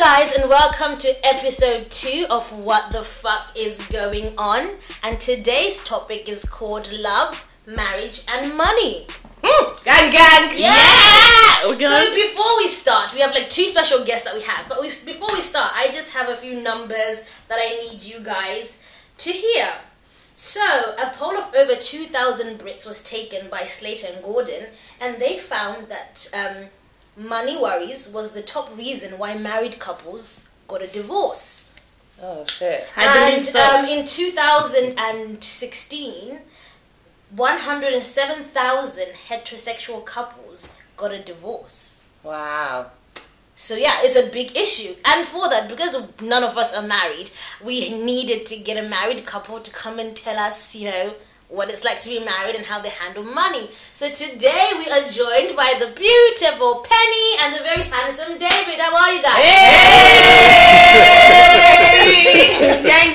Hello guys and welcome to episode 2 of What the Fuck is Going On, and today's topic is called Love, Marriage and Money. Gang gang! Yeah! So before we start, we have like two special guests that we have, but before we start I just have a few numbers that I need you guys to hear. So, a poll of over 2,000 Brits was taken by Slater and Gordon, and they found that money worries was the top reason why married couples got a divorce. Oh shit. In 2016, 107,000 heterosexual couples got a divorce. Wow. So yeah, it's a big issue. And for that, because none of us are married, we needed to get a married couple to come and tell us, you know, what it's like to be married and how they handle money. So today we are joined by the beautiful Penny and the very handsome David. How are you guys? Hey! Gang gang!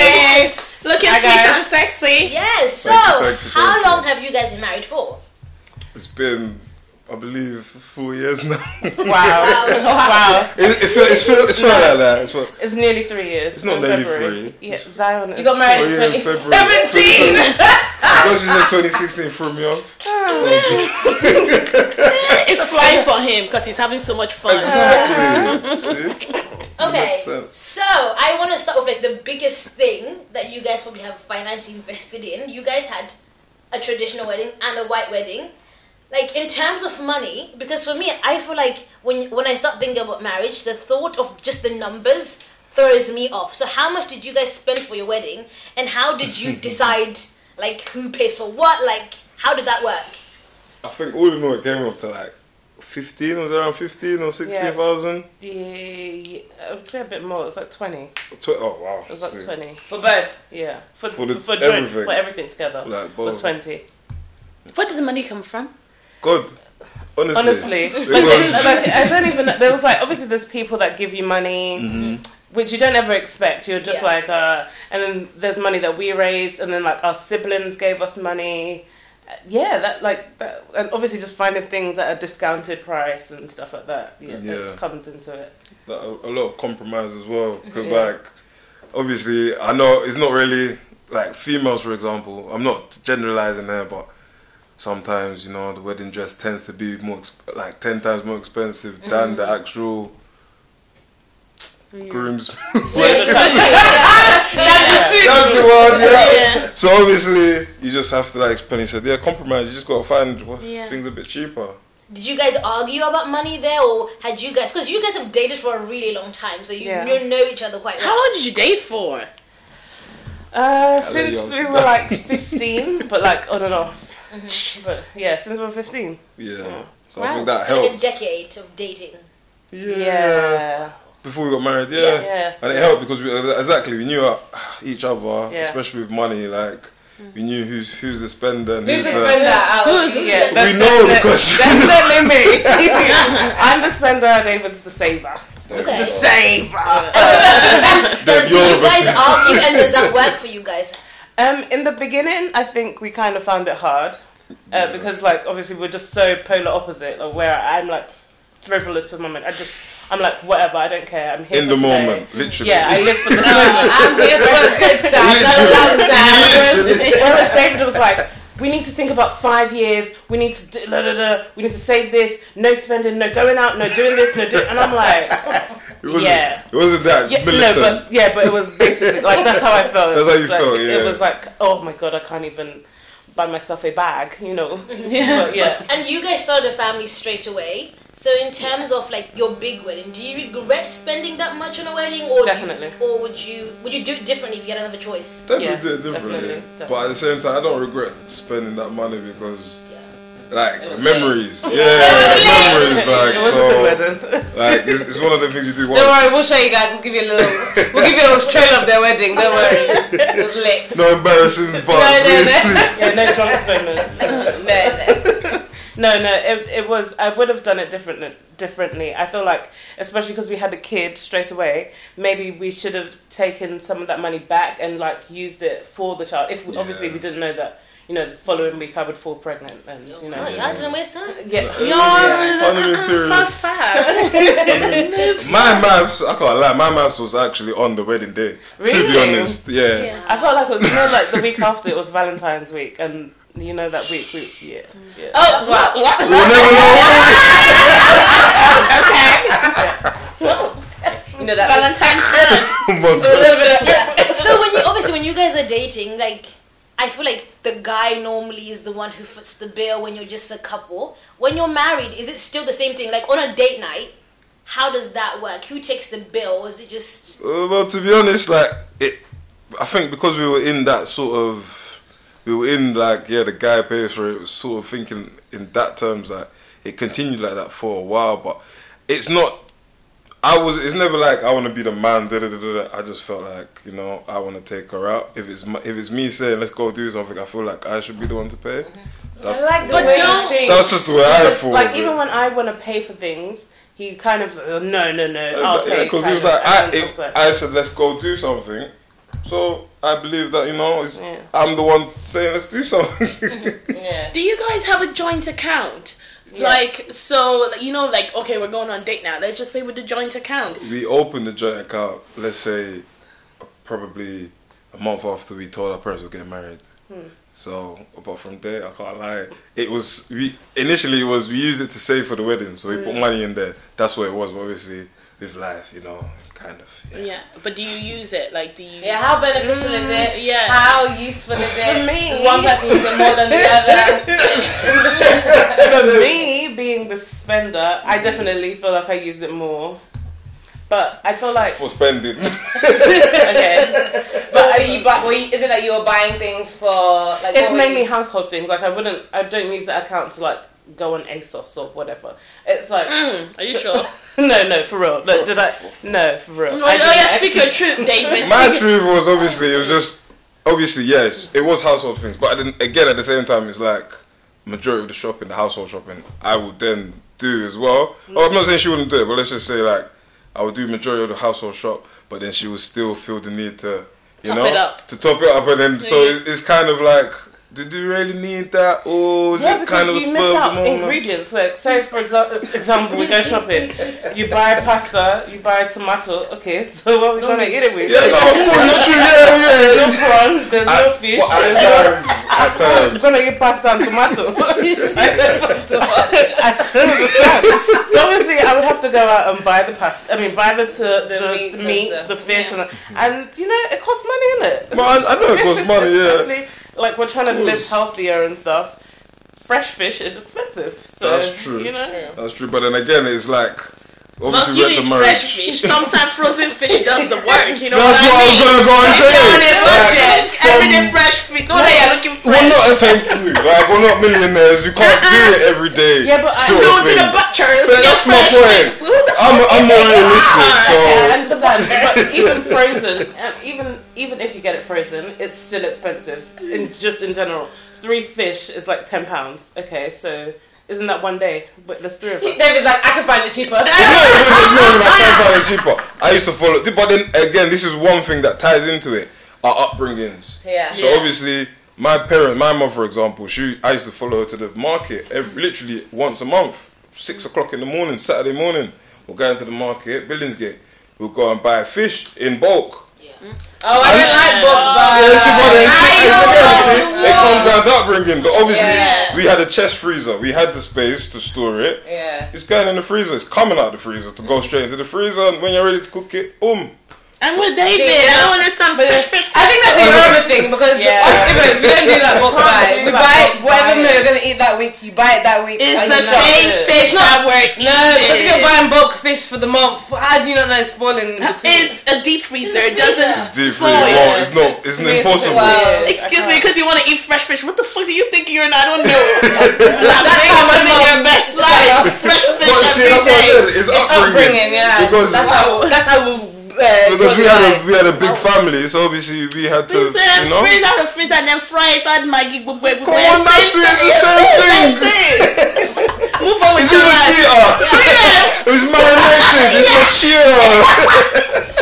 Yes! Looking sweet and sexy. Yes. So how long have you guys been married for? It's been, I believe, 4 years now. Wow. It's felt like that. It's nearly 3 years. It's not nearly February. 3. Yeah, Zion is. You got married in 2017. Because she's in 2016 from me up. It's flying for him because he's having so much fun. Exactly. Okay, so I want to start with like the biggest thing that you guys probably have financially invested in. You guys had a traditional wedding and a white wedding. Like, in terms of money, because for me, I feel like when I start thinking about marriage, the thought of just the numbers throws me off. So how much did you guys spend for your wedding? And how did you decide, like, who pays for what? Like, how did that work? I think all in all, it came up to, like, 15, was it around 15 or 16,000? Yeah, I would say a bit more. It was like 20. Oh, wow. It was like 20. For both? Yeah. For everything. For everything together. Like, it was 20. Where did the money come from? God, honestly. I don't even. There was like, obviously there's people that give you money, which you don't ever expect. You're just like, and then there's money that we raised, and then like our siblings gave us money. Yeah, that, and obviously just finding things at a discounted price and stuff like that. Yeah. Comes into it. A lot of compromise as well, because like, obviously I know it's not really like females, for example. I'm not generalizing there, but sometimes, you know, the wedding dress tends to be more like 10 times more expensive than the actual groom's. That's the one. Yeah. So obviously, you just have to, like Penny said, compromise. You just gotta find things a bit cheaper. Did you guys argue about money there, or had you guys? Because you guys have dated for a really long time, so you know each other quite well. How long did you date for? Since we were like 15, but like on and off. But yeah, since we were 15. Yeah. So I think that helped. Like a decade of dating. Yeah. Before we got married, and it helped because we knew each other, especially with money. Like we knew who's the spender. Who's the spender? We know because definitely me. I'm the spender. David's the saver. Okay. The saver. Do you guys argue, and does that work for you guys? In the beginning, I think we kind of found it hard because, like, obviously we're just so polar opposite. Like, where I'm like frivolous for the moment. I'm like, whatever. I don't care. I'm here in the moment, literally. Yeah, I live for the moment. I'm here for the good times. Whereas David was like, we need to think about 5 years. We need to we need to save this. No spending. No going out. No doing this. No doing. And I'm like. It wasn't that militant. No, but it was basically, like, that's how I felt. That's how you felt, yeah. It was like, oh my God, I can't even buy myself a bag, you know. But, and you guys started a family straight away. So in terms of, like, your big wedding, do you regret spending that much on a wedding? Or definitely. Or would you do it differently if you had another choice? Definitely do it differently. Definitely. But at the same time, I don't regret spending that money because... Like memories, memories. Like so, like it's one of the things you do. Once. Don't worry, we'll show you guys. We'll give you a little, trail of their wedding. Don't worry, it was lit. No embarrassing, but no, no, no, no drunk moments. No, it was, I would have done it differently. I feel like, especially because we had a kid straight away, maybe we should have taken some of that money back and like used it for the child. If obviously we didn't know that, you know, the following week I would fall pregnant, and you know. Y'all didn't waste time. Yeah, y'all fast. My maths, I can't lie. My maths was actually on the wedding day. Really? To be honest, yeah. I felt like it was more like the week after. It was Valentine's week, and you know that week, yeah. Oh, what? We'll never know. Okay. You know that Valentine's film. Yeah. So when you guys are dating, like, I feel like the guy normally is the one who foots the bill when you're just a couple. When you're married, is it still the same thing? Like on a date night, how does that work? Who takes the bill? Or is it just? Well, to be honest, like I think because we were in the guy pays for it. Was sort of thinking in that terms, like it continued like that for a while. But it's not. It's never like I want to be the man. I just felt like, you know, I want to take her out. If it's me saying let's go do something, I feel like I should be the one to pay. Mm-hmm. That's just the way I feel. Like even when I want to pay for things, he kind of no. I'll pay. Because he was like, I said let's go do something. So I believe that, you know, I'm the one saying let's do something. Mm-hmm. Yeah. Do you guys have a joint account? Yeah. Like, so, you know, like, okay, we're going on date now. Let's just pay with the joint account. We opened the joint account, let's say, probably a month after we told our parents we're getting married. Hmm. So, but from there, I can't lie. We used it to save for the wedding. So we put money in there. That's what it was. But obviously, with life, you know, kind of. Yeah. But do you use it? Like, how beneficial is it? Yeah. How useful is it? For me. Does one person use it more than the other? For me, being the spender, I definitely feel like I used it more. But I feel like... For spending. Okay. But is it like you were buying things for... Like, it's mainly household things. Like, I don't use that account to, like, go on ASOS or whatever. It's like... Are you sure? No, for real. Look, did I... No, for real. No, yeah, speak your truth, David. My truth was obviously, yes, it was household things. But again, at the same time, it's like majority of the shopping, the household shopping, I would then do as well. Oh, I'm not saying she wouldn't do it, but let's just say, like, I would do majority of the household shop, but then she would still feel the need to, top it up. And then, so it's kind of like... Did you really need that, or is it kind of a spur of the moment? Yeah, because you miss out ingredients. Like, say for example, we go shopping. You buy pasta, you buy tomato. Okay, so what are we gonna eat it with? Yeah, no, of course, true. Yeah. There's no prawn. There's no fish. We're gonna eat pasta and tomato. I don't understand. So obviously, I would have to go out and buy the pasta. I mean, buy the meat, the fish, and you know, it costs money, innit? Well, I know it costs money. Yeah. Like, we're trying to live healthier and stuff. Fresh fish is expensive. So, that's true. You know? That's true. But then again, it's like... Obviously, you eat fresh fish. Sometimes frozen fish does the work. You know that's what I mean? I was going to go and say. Like, everyday fresh fish. No, they are looking fresh. We're not a thank you. Like, we're not millionaires. We can't do it every day. Yeah, but I know to the butchers. So that's my point. I'm more realistic. So. Yeah, I understand. But even frozen, even if you get it frozen, it's still expensive. Just in general, 3 fish is like £10. Okay, so. Isn't that one day? But there's 3 of us. David's like, I can find it cheaper. No, I can find it cheaper. I used to follow. But then again, this is one thing that ties into it. Our upbringings. Yeah. So obviously, my mom, for example, I used to follow her to the market literally once a month. 6 o'clock in the morning, Saturday morning. We'll go into the market, Billingsgate. We'll go and buy fish in bulk. Oh, I don't like book bags. Yeah, it comes down to upbringing. But obviously, we had a chest freezer. We had the space to store it. Yeah. It's going in the freezer. It's coming out of the freezer to go straight into the freezer. And when you're ready to cook it, I'm with David. I don't understand. I think that's the other thing because we don't do that bulk buy. We buy whatever meal you're going to eat that week. You buy it that week. It's the same fish that we're eating. No, because you're buying bulk fish for the month. How do you not know it's spoiling? It's a deep freezer. It doesn't. It's deep freezer. It's not. It's impossible. Excuse me, because you want to eat fresh fish. What the fuck do you think you're in? I don't know. That's how I'm living your best life. Fresh fish. It's upbringing. That's how we Because we had a big family, so obviously we had to, you know. Freeze out the freezer and then fry it, add Maggie. Come on, that's it, it's the same thing. Move on with your life. It was marinated, it's mature.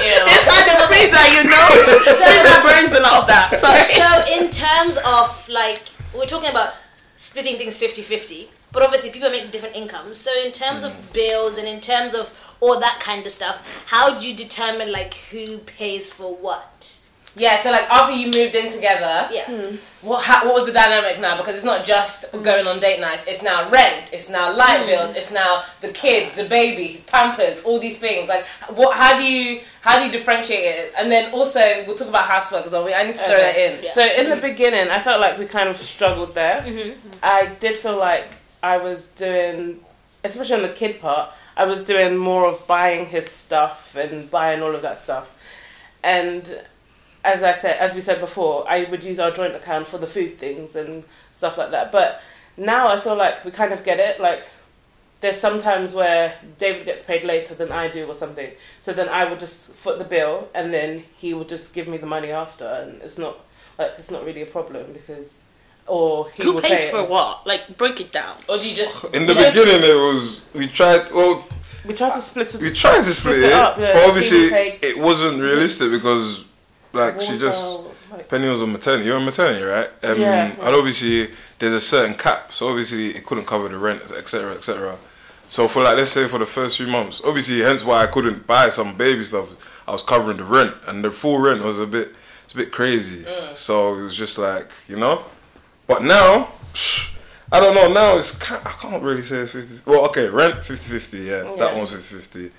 Inside the freezer, you know. Freezer burns and all that. So in terms of, like, we're talking about splitting things 50-50, but obviously people make different incomes. So in terms of bills and in terms of all that kind of stuff, how do you determine, like, who pays for what? Yeah, so, like, after you moved in together, what was the dynamic now? Because it's not just going on date nights. It's now rent. It's now light bills. It's now the kid, the baby, his Pampers, all these things. Like, what? How do you differentiate it? And then also, we'll talk about housework as well. I need to throw that in. Yeah. So, in the beginning, I felt like we kind of struggled there. I did feel like I was doing, especially on the kid part, I was doing more of buying his stuff and buying all of that stuff. And as I said, as we said before, I would use our joint account for the food things and stuff like that. But now I feel like we kind of get it. Like, there's sometimes where David gets paid later than I do or something. So then I will just foot the bill, and then he will just give me the money after, and it's not really a problem because. Or he who pays for what? Like, break it down. Or do you just in the beginning it was we tried to split it up, yeah, but obviously it wasn't realistic because. Like, she just... Penny was on maternity. You're on maternity, right? And obviously, there's a certain cap. So, obviously, it couldn't cover the rent, etc., etc. So, for like, let's say for the first 3 months, obviously, hence why I couldn't buy some baby stuff. I was covering the rent. And the full rent was a bit crazy. So, it was just like, you know? But now, I don't know. Now, I can't really say it's 50... Well, okay, rent, 50-50, yeah. That one's 50-50.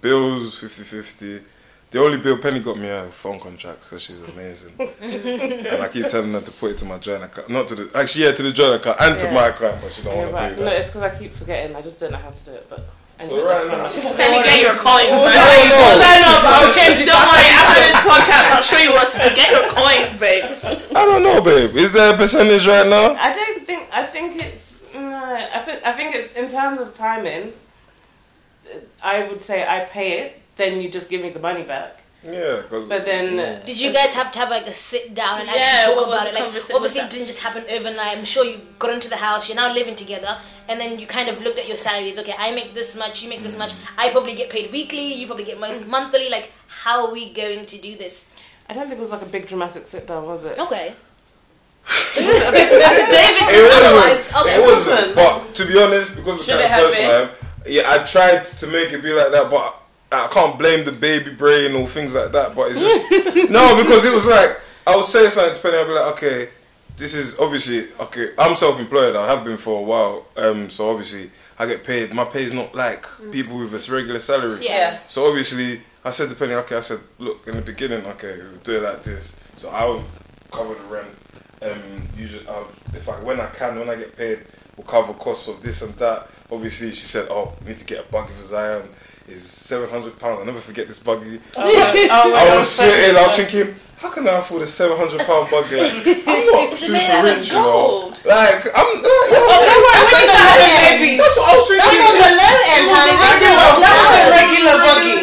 Bills, 50-50. The only bill Penny got me a phone contract because she's amazing, and I keep telling her to put it to my joint account, to the joint account and to my account, but she don't want to do that. No, it's because I keep forgetting. I just don't know how to do it, but. So right now, she's like, Penny, get your coins. I don't know, but I'll change it. Don't worry, after this podcast, I'll show you what to do. Get your coins, babe. I don't know, babe. Is there a percentage right now? I think it's in terms of timing. I would say I pay it. Then you just give me the money back. Yeah. But then... Did you guys have to have like a sit down and actually talk about it? Like, obviously it didn't just happen overnight. I'm sure you got into the house, you're now living together, and then you kind of looked at your salaries. Okay, I make this much, you make this much. I probably get paid weekly, you probably get monthly. Like, how are we going to do this? I don't think it was like a big dramatic sit down, was it? Okay. It wasn't. But to be honest, because of the personal life, I tried to make it be like that, but... I can't blame the baby brain or things like that, but it's just... No, because it was like, I would say something to Penny, I'd be like, okay, this is obviously... Okay, I'm self-employed, I have been for a while, so obviously I get paid. My pay is not like people with a regular salary. Yeah. So obviously, I said to Penny, okay, I said, look, in the beginning, okay, we'll do it like this. So I'll cover the rent. When I get paid, we'll cover costs of this and that. Obviously, she said, oh, we need to get a buggy for Zion. Is £700. I'll never forget this buggy. I was sweating. I was thinking, how can I afford a £700 buggy? I'm not super rich, you know. Like, that's what I was thinking. That's on the low end. It was a regular buggy.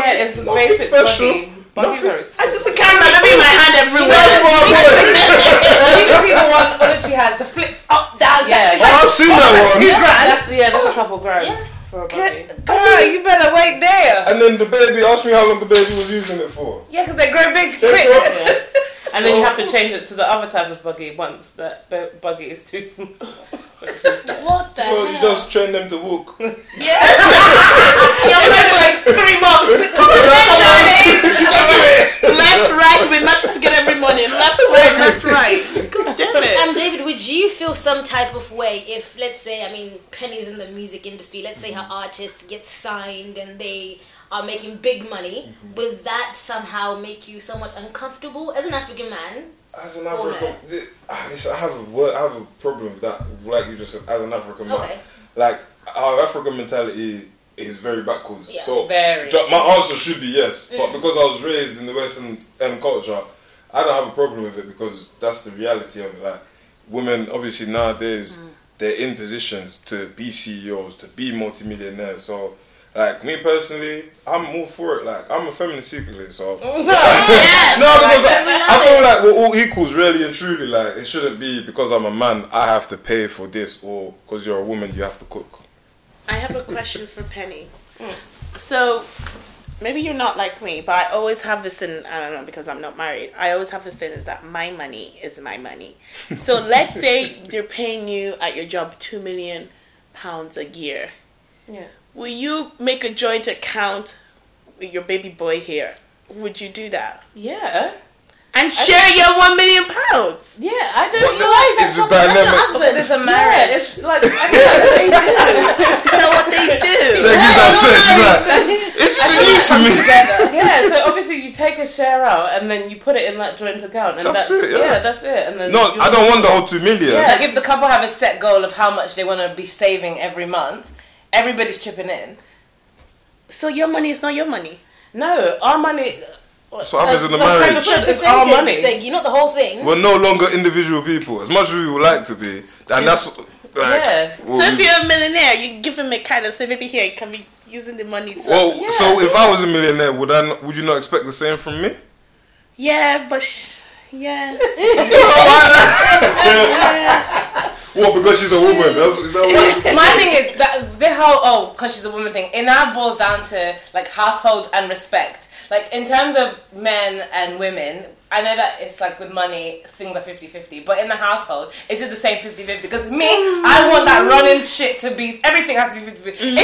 Yeah, it's nothing special. I just put camera. Let me my hand everywhere. You can see the one that she has, the flip up, down. Yeah, I've seen that one. That's a couple grand. Girl, you better wait there. And then the baby asked me how long the baby was using it for. Yeah, because they grow big quick. Yeah. And then you have to change it to the other type of buggy once that buggy is too small. What the hell? You just train them to walk. Yeah. Like 3 months. Come on, left, right, we match it together every morning. Left, right. God damn it. David, would you feel some type of way if, let's say, Penny's in the music industry, let's say her artist gets signed and they are making big money, would that somehow make you somewhat uncomfortable as an African man? As an African, I have a problem with that, like you just said, as an African man. Okay. Like, our African mentality is very backwards. Yeah. So, my answer should be yes, but because I was raised in the Western culture, I don't have a problem with it because that's the reality of it. Like, women, obviously, nowadays, they're in positions to be CEOs, to be multimillionaires, so... Like, me personally, I'm all for it. Like, I'm a feminist secretly, so. Yes, no, because I feel like we're all equals, really and truly. Like, it shouldn't be because I'm a man, I have to pay for this, or because you're a woman, you have to cook. I have a question for Penny. So, maybe you're not like me, but I always have this in, I don't know, because I'm not married. I always have the feeling that my money is my money. So, let's say they're paying you at your job £2 million a year. Yeah. Will you make a joint account with your baby boy here? Would you do that? Yeah. And share your £1 million? Yeah, I don't realise that's what the husband is a marriage. Yeah, it's like, I don't know what they do. You know what they do. It's news to me. Yeah, so obviously you take a share out and then you put it in that joint account. And that's it, yeah. Yeah, that's it. And then no, I don't want the whole £2 million. Yeah, like if the couple have a set goal of how much they want to be saving every month, everybody's chipping in. So your money is not your money? No, our money... That's what happens in the marriage. It's our money. You're not the whole thing. We're no longer individual people, as much as we would like to be. And that's... Like, yeah. Well, so if you're a millionaire, you give him a kind of... So maybe here, you can be using the money to... Well, yeah. So if I was a millionaire, would you not expect the same from me? Yeah, but... yeah. Yeah. Well, because she's a woman. Is that what my thing is that the whole because she's a woman thing. It now boils down to like household and respect. Like in terms of men and women, I know that it's like with money things are 50-50. But in the household, is it the same 50-50? Because me, I want that running shit to be everything has to be 50-50.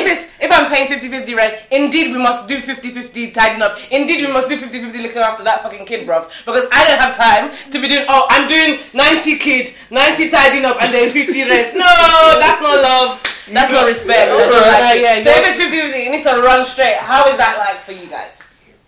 If I'm paying 50-50 rent, indeed we must do 50-50 tidying up. Indeed we must do 50-50 looking after that fucking kid, bruv. Because I don't have time to be doing I'm doing 90 kid, 90 tidying up, and then 50 rent. No, that's not love. That's not respect. Yeah, right. So if it's 50-50, it needs to run straight. How is that like for you guys?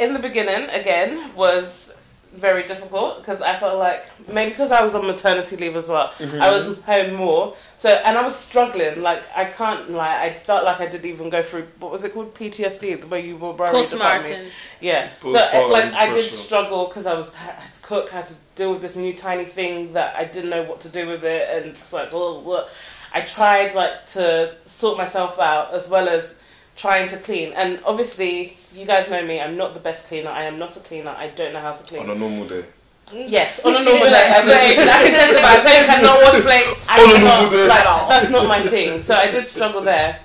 In the beginning, again, was very difficult because I felt like maybe because I was on maternity leave as well, I was home more. So and I was struggling. Like I can't lie, I felt like I didn't even go through what was it called PTSD, the way you were worried about me. Yeah. So like I did struggle because I had to cook, I had to deal with this new tiny thing that I didn't know what to do with it, and it's like what. I tried like to sort myself out as well as trying to clean, and obviously you guys know me, I'm not the best cleaner, I am not a cleaner, I don't know how to clean. On a normal day? Yes, on a normal day. I can testify, I cannot wash plates, I cannot, like, that's not my thing, so I did struggle there,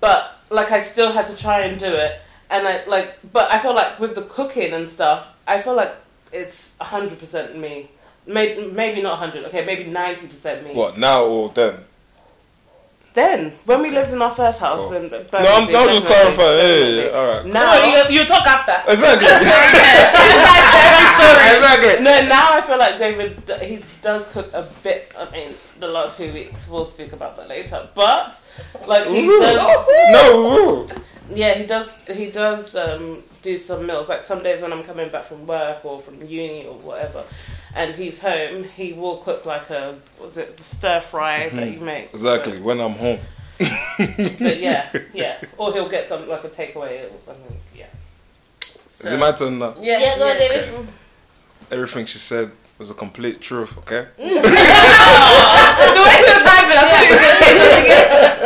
but like I still had to try and do it, and but I feel like with the cooking and stuff, I feel like it's 100% me, maybe not 100, okay, maybe 90% me. What, now or then? Then, when we lived in our first house, in Bermondsey, I'll just clarify. Yeah, all right. Now you talk after. Exactly. Exactly. No, now I feel like David, he does cook a bit. I mean, the last few weeks, we'll speak about that later. But like he does. No. Yeah, he does. He does do some meals. Like some days when I'm coming back from work or from uni or whatever, and he's home, he will cook like the stir fry that you make. Exactly, so. When I'm home. But yeah. Or he'll get something like a takeaway or something, yeah. So. Is it my turn now? Yeah, go on, David. Okay. Everything she said was a complete truth, okay? The way he was hyping, I thought he was going to say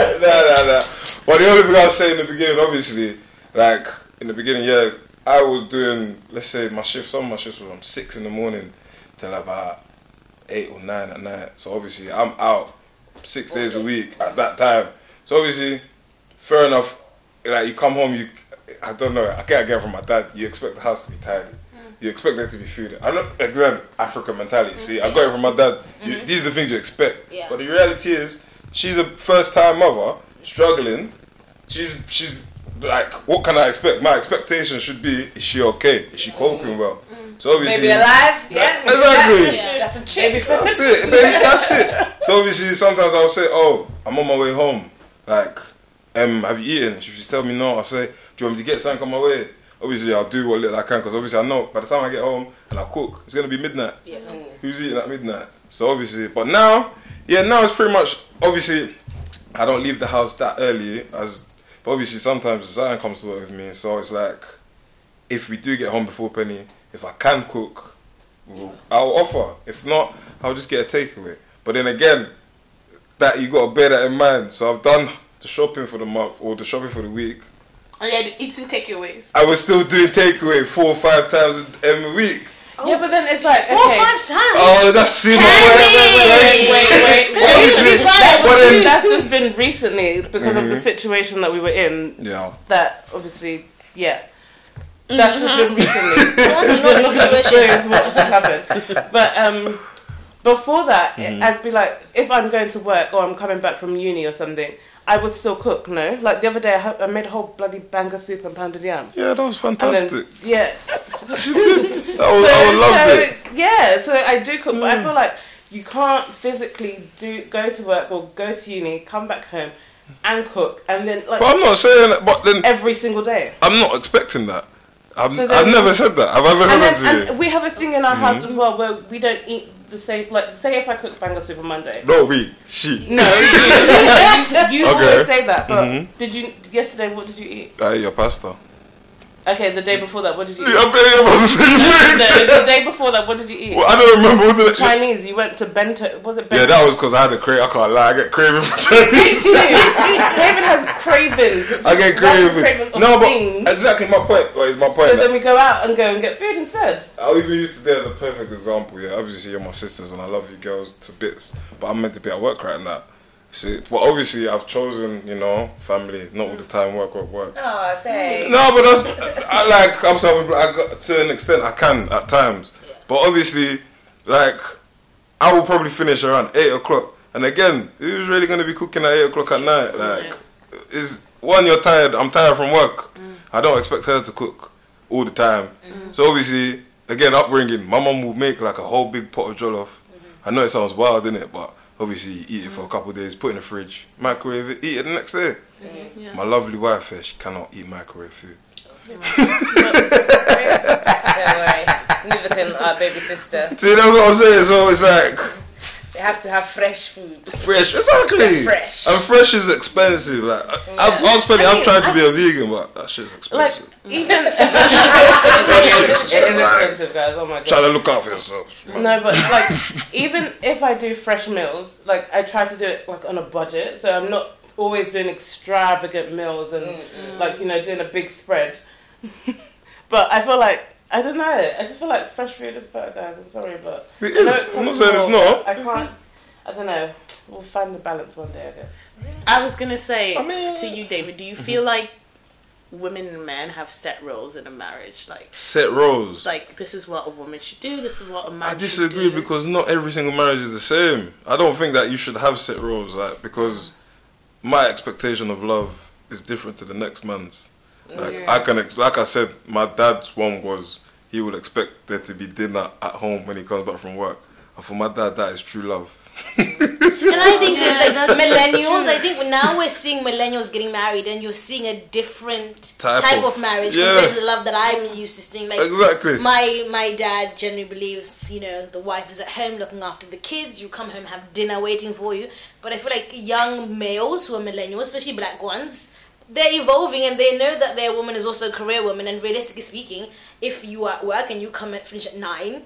something again. No. But the only thing I was saying in the beginning, obviously, like, in the beginning, yeah, I was doing, let's say, some of my shifts were from 6 in the morning, till about 8 or 9 at night. So obviously I'm out 6 days a week at that time. So obviously, fair enough. Like you come home, I don't know. I can't get from my dad. You expect the house to be tidy. You expect there to be food. I'm not again African mentality. See, I got it from my dad. These are the things you expect. Yeah. But the reality is, she's a first-time mother, struggling. She's like, what can I expect? My expectation should be: is she okay? Is she coping well? So maybe alive, yeah. Exactly. Yeah. That's a chip. That's it, baby. That's it. So obviously, sometimes I'll say, "Oh, I'm on my way home. Like, have you eaten?" If she's telling me no, I'll say, "Do you want me to get something on my way?" Obviously, I'll do what little I can because obviously I know by the time I get home and I cook, it's gonna be midnight. Yeah. Who's eating at midnight? So obviously, but now it's pretty much obviously I don't leave the house that early. But obviously, sometimes Zion comes to work with me, so it's like if we do get home before Penny. If I can cook, I'll offer. If not, I'll just get a takeaway. But then again, that you got to bear that in mind. So I've done the shopping for the month or the shopping for the week. And you had eating takeaways. I was still doing takeaway 4 or 5 times every week. Oh. Yeah, but then it's like, okay. 4 or 5 times? Oh, that's super. Wait. That's just been recently because of the situation that we were in. Yeah. That obviously, yeah. That's just been recently. I want to know the situation. What just happened. But before that, I'd be like, if I'm going to work or I'm coming back from uni or something, I would still cook, no? Like the other day, I made a whole bloody banger soup and pounded yam. Yeah, that was fantastic. Then, yeah. She did. I loved it. Yeah, so I do cook, but I feel like you can't physically go to work or go to uni, come back home, and cook, and then like. But I'm not saying that. But then every single day. I'm not expecting that. I've never said that. I've ever said that to you. We have a thing in our house as well where we don't eat. The same, like, say if I cook banger soup on Monday. You always say that, but did you yesterday? What did you eat? I ate your pasta. Okay, the day before that, what did you eat? The day before that, what did you eat? Well, I don't remember. What did Chinese? You went to bento. Was it bento? Yeah, that was because I had a crave. I can't lie, I get craving for Chinese. David has cravings. I get cravings. No, but things. Exactly my point. Is my point. So then we go out and go and get food instead. I'll even use today as a perfect example. Yeah, obviously you're my sisters and I love you girls to bits, but I'm meant to be at work right now. See, but obviously I've chosen, you know, family, not all the time, work. Oh, thanks. No, but that's, I'm sorry, I got, to an extent I can at times. Yeah. But obviously, like, I will probably finish around 8 o'clock. And again, who's really going to be cooking at 8 o'clock at night? Like, one, you're tired, I'm tired from work. I don't expect her to cook all the time. So obviously, again, upbringing, my mum will make like a whole big pot of jollof. I know it sounds wild, innit, but... Obviously, you eat it for a couple of days, put it in the fridge, microwave it, eat it the next day. My lovely wife here, she cannot eat microwave food. Don't worry, neither can our baby sister. See, that's what I'm saying. So it's like they have to have fresh food. Fresh, exactly. They're fresh, and fresh is expensive. Like I've tried to be a vegan, but that shit's expensive. Like, even that shit's expensive, guys. Oh my god. Try to look out for yourselves. Man. No, but like even if I do fresh meals, like I try to do it like on a budget, so I'm not always doing extravagant meals and like doing a big spread. But I feel like. I don't know. I just feel like fresh food is better, guys. I'm sorry, but... It is. I'm not saying it's not. I can't... I don't know. We'll find the balance one day, I guess. I was going to say, to you, David, do you feel like women and men have set roles in a marriage? Like set roles? Like, this is what a woman should do, this is what a man should do. I disagree because not every single marriage is the same. I don't think that you should have set roles, like, because my expectation of love is different to the next man's. Like, I can, like I said, my dad's one was... He would expect there to be dinner at home when he comes back from work. And for my dad, that is true love. And I think it's like millennials. I think now we're seeing millennials getting married and you're seeing a different type of marriage compared to the love that I'm used to seeing. Like, exactly. My dad generally believes, the wife is at home looking after the kids. You come home, have dinner waiting for you. But I feel like young males who are millennials, especially black ones... They're evolving and they know that their woman is also a career woman. And realistically speaking, if you are at work and you finish at 9,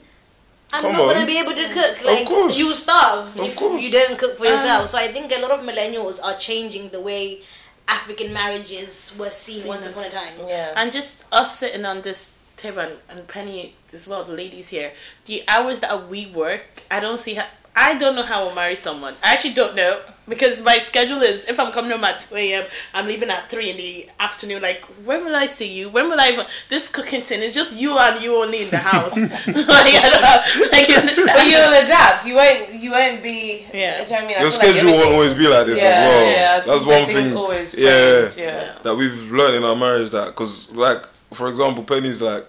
I'm not going to be able to cook. Like, you starve if you don't cook for yourself. So I think a lot of millennials are changing the way African marriages were seen once upon a time. Yeah. And just us sitting on this table and Penny as well, the ladies here, the hours that we work, I don't know how I'll marry someone. I actually don't know because my schedule is if I'm coming home at 2 a.m., I'm leaving at 3 in the afternoon. Like, when will I see you? When will I? This cooking thing is just you and you only in the house. I don't know. Like, you understand? But you'll adapt. You won't be. Yeah. You know what I mean? Your schedule won't always be like this as well. Yeah, that's one thing. Always that we've learned in our marriage that because, like, for example, Penny's like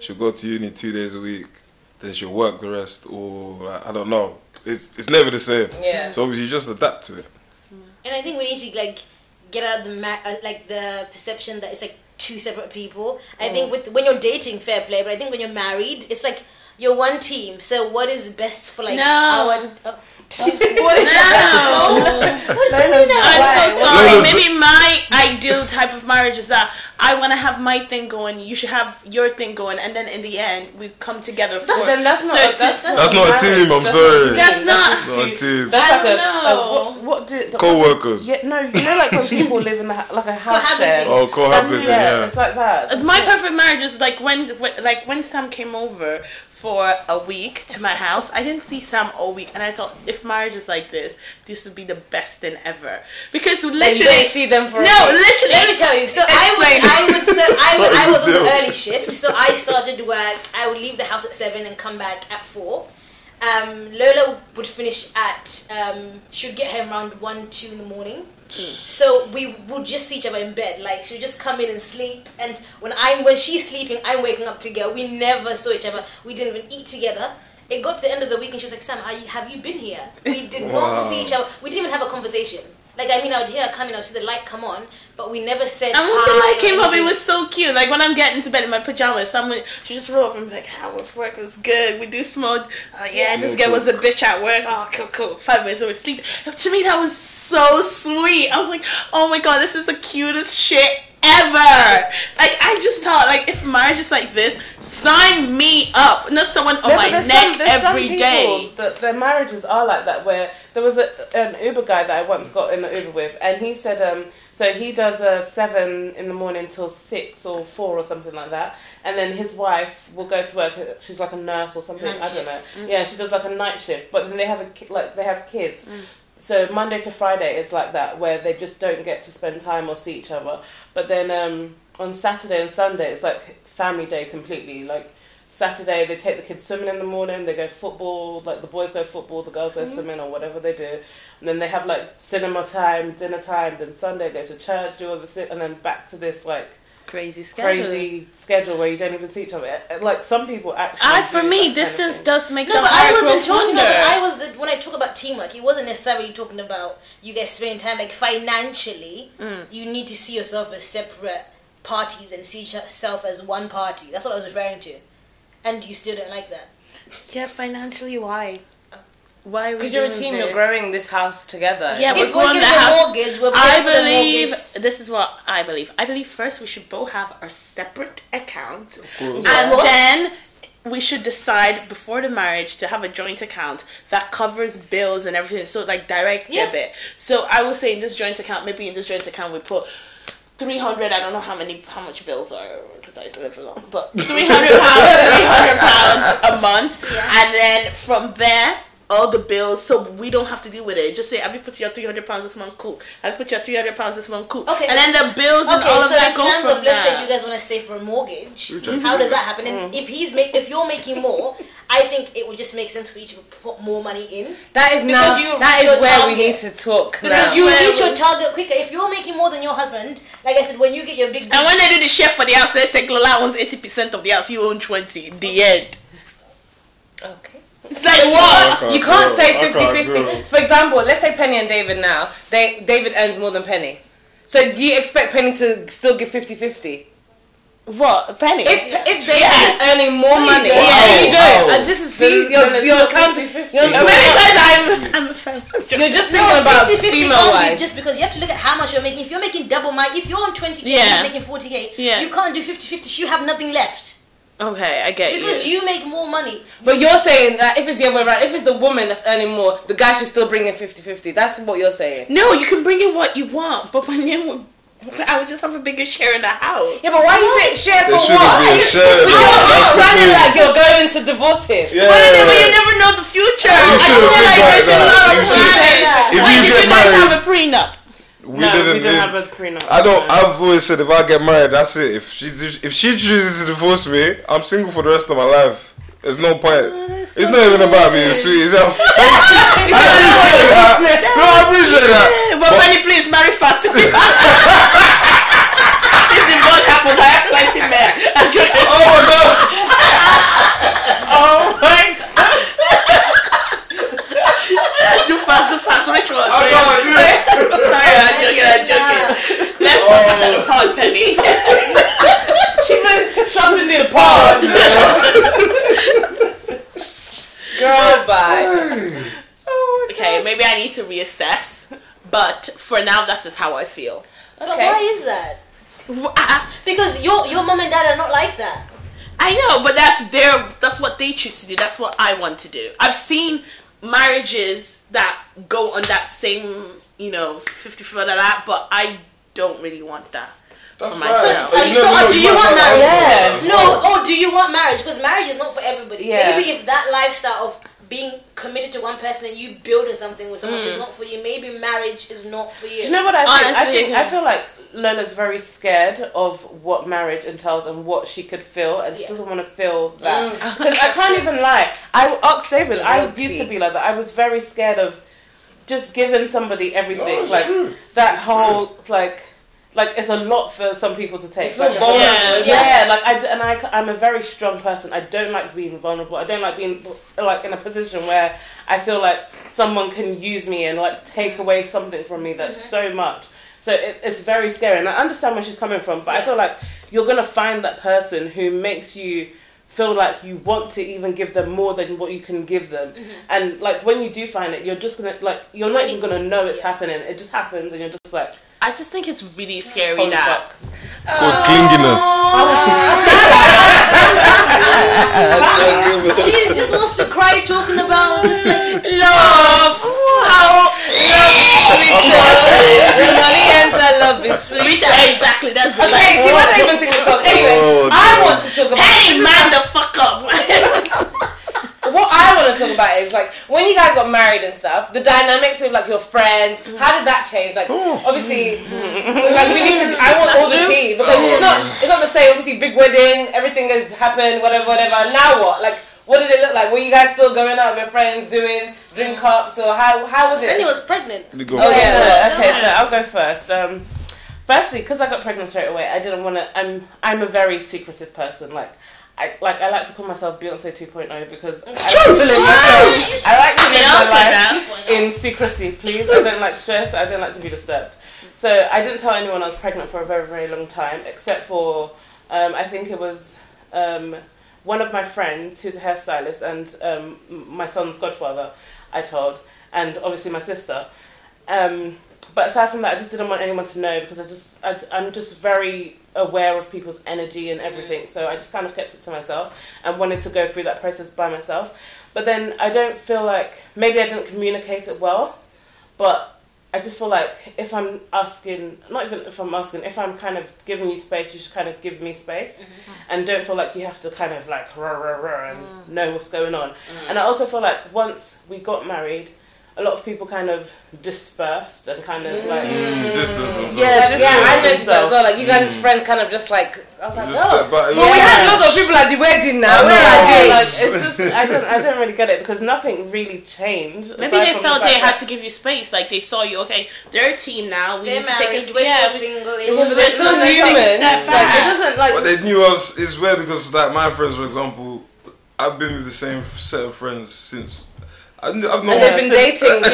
she'll go to uni 2 days a week, then she'll work the rest, or like, I don't know. It's never the same. Yeah. So obviously you just adapt to it. And I think we need to get out of the perception that it's like two separate people. I think when you're dating, fair play, but I think when you're married, it's like you're one team. So what is best for our Okay. What is that? No. What do you mean that? I'm so sorry. Maybe my ideal type of marriage is that I want to have my thing going, you should have your thing going, and then in the end, we come together for That's not a team, I'm sorry. That's not a team. That's like co-workers. Yeah, no, you know, like when people live in like a house share. Oh, cohabiting, yeah. It's like that. That's my perfect marriage is like when Sam came over for a week to my house, I didn't see Sam all week, and I thought if marriage is like this would be the best thing ever, because literally see them for literally. Let me tell you. So I was on the early shift, so I started work. I would leave the house at 7 and come back at 4. Lola would finish at she would get home around 1-2 in the morning. So we would just see each other in bed. Like, she would just come in and sleep, and when she's sleeping, I'm waking up together. We never saw each other. We didn't even eat together. It got to the end of the week and she was like, Sam, have you been here? We did not see each other. We didn't even have a conversation. Like, I mean, I would hear her coming, I would see the light come on, but we never said hi. And when the light came up, it was so cute. Like, when I'm getting to bed in my pajamas, she just rolled up and be like, was work? Was good. We do small. This girl was a bitch at work. Oh, cool. 5 minutes of sleep. To me, that was so sweet. I was like, oh my God, this is the cutest shit ever. Like, I just thought, like, if marriage is like this, sign me up. Not someone on my neck every day. Their marriages are like that, where there was an Uber guy that I once got in the Uber with, and he said so he does 7 in the morning till 6 or 4 or something like that, and then his wife will go to work. She's like a nurse or something, I don't know. Yeah, she does like a night shift, but then they have kids. So Monday to Friday is like that, where they just don't get to spend time or see each other. But then on Saturday and Sunday, it's like family day completely. Like, Saturday, they take the kids swimming in the morning, they go football, like the boys go football, the girls go swimming or whatever they do. And then they have like cinema time, dinner time, then Sunday go to church, do all the and then back to this like crazy schedule where you don't even see each other. Like, some people actually distance does make them when I talk about teamwork, it wasn't necessarily talking about you guys spending time. Like, financially, you need to see yourself as separate parties and see yourself as one party. That's what I was referring to. And you still don't like that? Yeah, financially, why? Why? Because you're a team, you're growing this house together. Yeah, we're going to the mortgage. This is what I believe. I believe first we should both have our separate accounts, and then we should decide before the marriage to have a joint account that covers bills and everything. So, like, direct debit. So I would say in this joint account we put 300. I don't know how much bills are, because I live alone. But £300 a month, and then from there, all the bills, so we don't have to deal with it. Just say, have you put your £300 this month? Cool. Have you put your £300 this month? Cool. Okay. And then the bills and all of that go from there. So in terms of, let's say you guys want to save for a mortgage, how does that happen? And if you're making more, I think it would just make sense for you to put more money in. That is now. That is where we need to talk. Because you reach your target quicker if you're making more than your husband. Like I said, when you get your big. And when they do the share for the house, they say Lola owns 80% of the house. You own 20%. The end. Okay. Like, what? You can't say 50-50. For example, let's say Penny and David now. David earns more than Penny. So do you expect Penny to still give 50-50? What? Penny? If David is earning more money. Wow. Yeah, you do. Wow. And this is... You're counting 50-50. I'm a fan. You're just thinking about female-wise. Just because you have to look at how much you're making. If you're making double money, if you're on 20K and you're making 40K, you can't do 50-50. You have nothing left. Okay, I get because you make more money. But you're saying that if it's the other way around, if it's the woman that's earning more, the guy should still bring in 50-50. That's what you're saying. No, you can bring in what you want, but when you... I would just have a bigger share in the house. Yeah, but why are you saying share for what? You're sounding like you're going to divorce him. Yeah. But you never know the future. I feel like you guys have a prenup. We don't have a prenup. I've always said if I get married, that's it. If she chooses to divorce me, I'm single for the rest of my life. There's no point. It's so not even about being sweet. It's I appreciate that. But Penny, please marry fast. If divorce happens, I have plenty men. Oh my God. Oh my God. Do fast ritual. Sorry, I'm joking. Let's talk about the pod, Penny. She went shopping near the pod. Girl, bye. Oh, okay. okay, maybe I need to reassess, but for now that is how I feel. Okay? But why is that? Because your mom and dad are not like that. I know, but that's what they choose to do. That's what I want to do. I've seen marriages that go on that same, you know, 50-50 that, but I don't really want that. That's right. So do you want marriage? Yeah. Do you want marriage? Because marriage is not for everybody. Yeah. Maybe if that lifestyle of being committed to one person and you building something with someone is not for you, maybe marriage is not for you. Do you know what I think? Honestly, I feel like Lola's very scared of what marriage entails and what she could feel, and she doesn't want to feel that. Because I can't even lie. I asked David. I used to be like that. I was very scared of just giving somebody everything. Like it's a lot for some people to take. I'm a very strong person. I don't like being vulnerable. I don't like being like in a position where I feel like someone can use me and like take away something from me that's so much. So it's very scary, and I understand where she's coming from. But I feel like you're gonna find that person who makes you feel like you want to even give them more than what you can give them. And like when you do find it, you're just gonna you're not even gonna know it's happening. It just happens, and you're just like. I just think it's really scary now. It's called clinginess. She just wants to cry talking about just like love. How love is sweet. Exactly. That's okay. See, why don't even sing this song? Anyway, I want to talk about man the fuck up. What I want to talk about is like when you guys got married and stuff, the dynamics with like your friends. How did that change? Like obviously, like we need to. I want all the tea because it's not the same. Obviously, big wedding, everything has happened, whatever. Now what? Like, what did it look like? Were you guys still going out with your friends, doing drink cups, or how was it? And he was pregnant. Okay, so I'll go first. Firstly, because I got pregnant straight away, I didn't want to. I'm a very secretive person. I like to call myself Beyoncé 2.0 because I like to live my life in secrecy, please. I don't like stress. I don't like to be disturbed. So I didn't tell anyone I was pregnant for a very, very long time, except for I think it was one of my friends who's a hairstylist and my son's godfather. I told, and obviously my sister. But aside from that, I just didn't want anyone to know because I'm just very aware of people's energy and everything. So I just kind of kept it to myself and wanted to go through that process by myself. But then I don't feel like, maybe I didn't communicate it well, but I just feel like if I'm kind of giving you space, you should kind of give me space and don't feel like you have to kind of like rah, and know what's going on. And I also feel like once we got married, a lot of people kind of dispersed and kind of like... I meant so as well. Like, you guys' friends kind of just like... I was like, we had lots of people at the wedding now. Where are they? Like, it's just... I don't really get it because nothing really changed. Maybe they felt they had to give you space. Like, they saw you, okay, they're a team now. They're married. We're still single. We're still humans. What they knew us is weird because, like, my friends, for example, I've been with the same set of friends since... We've been dating together. So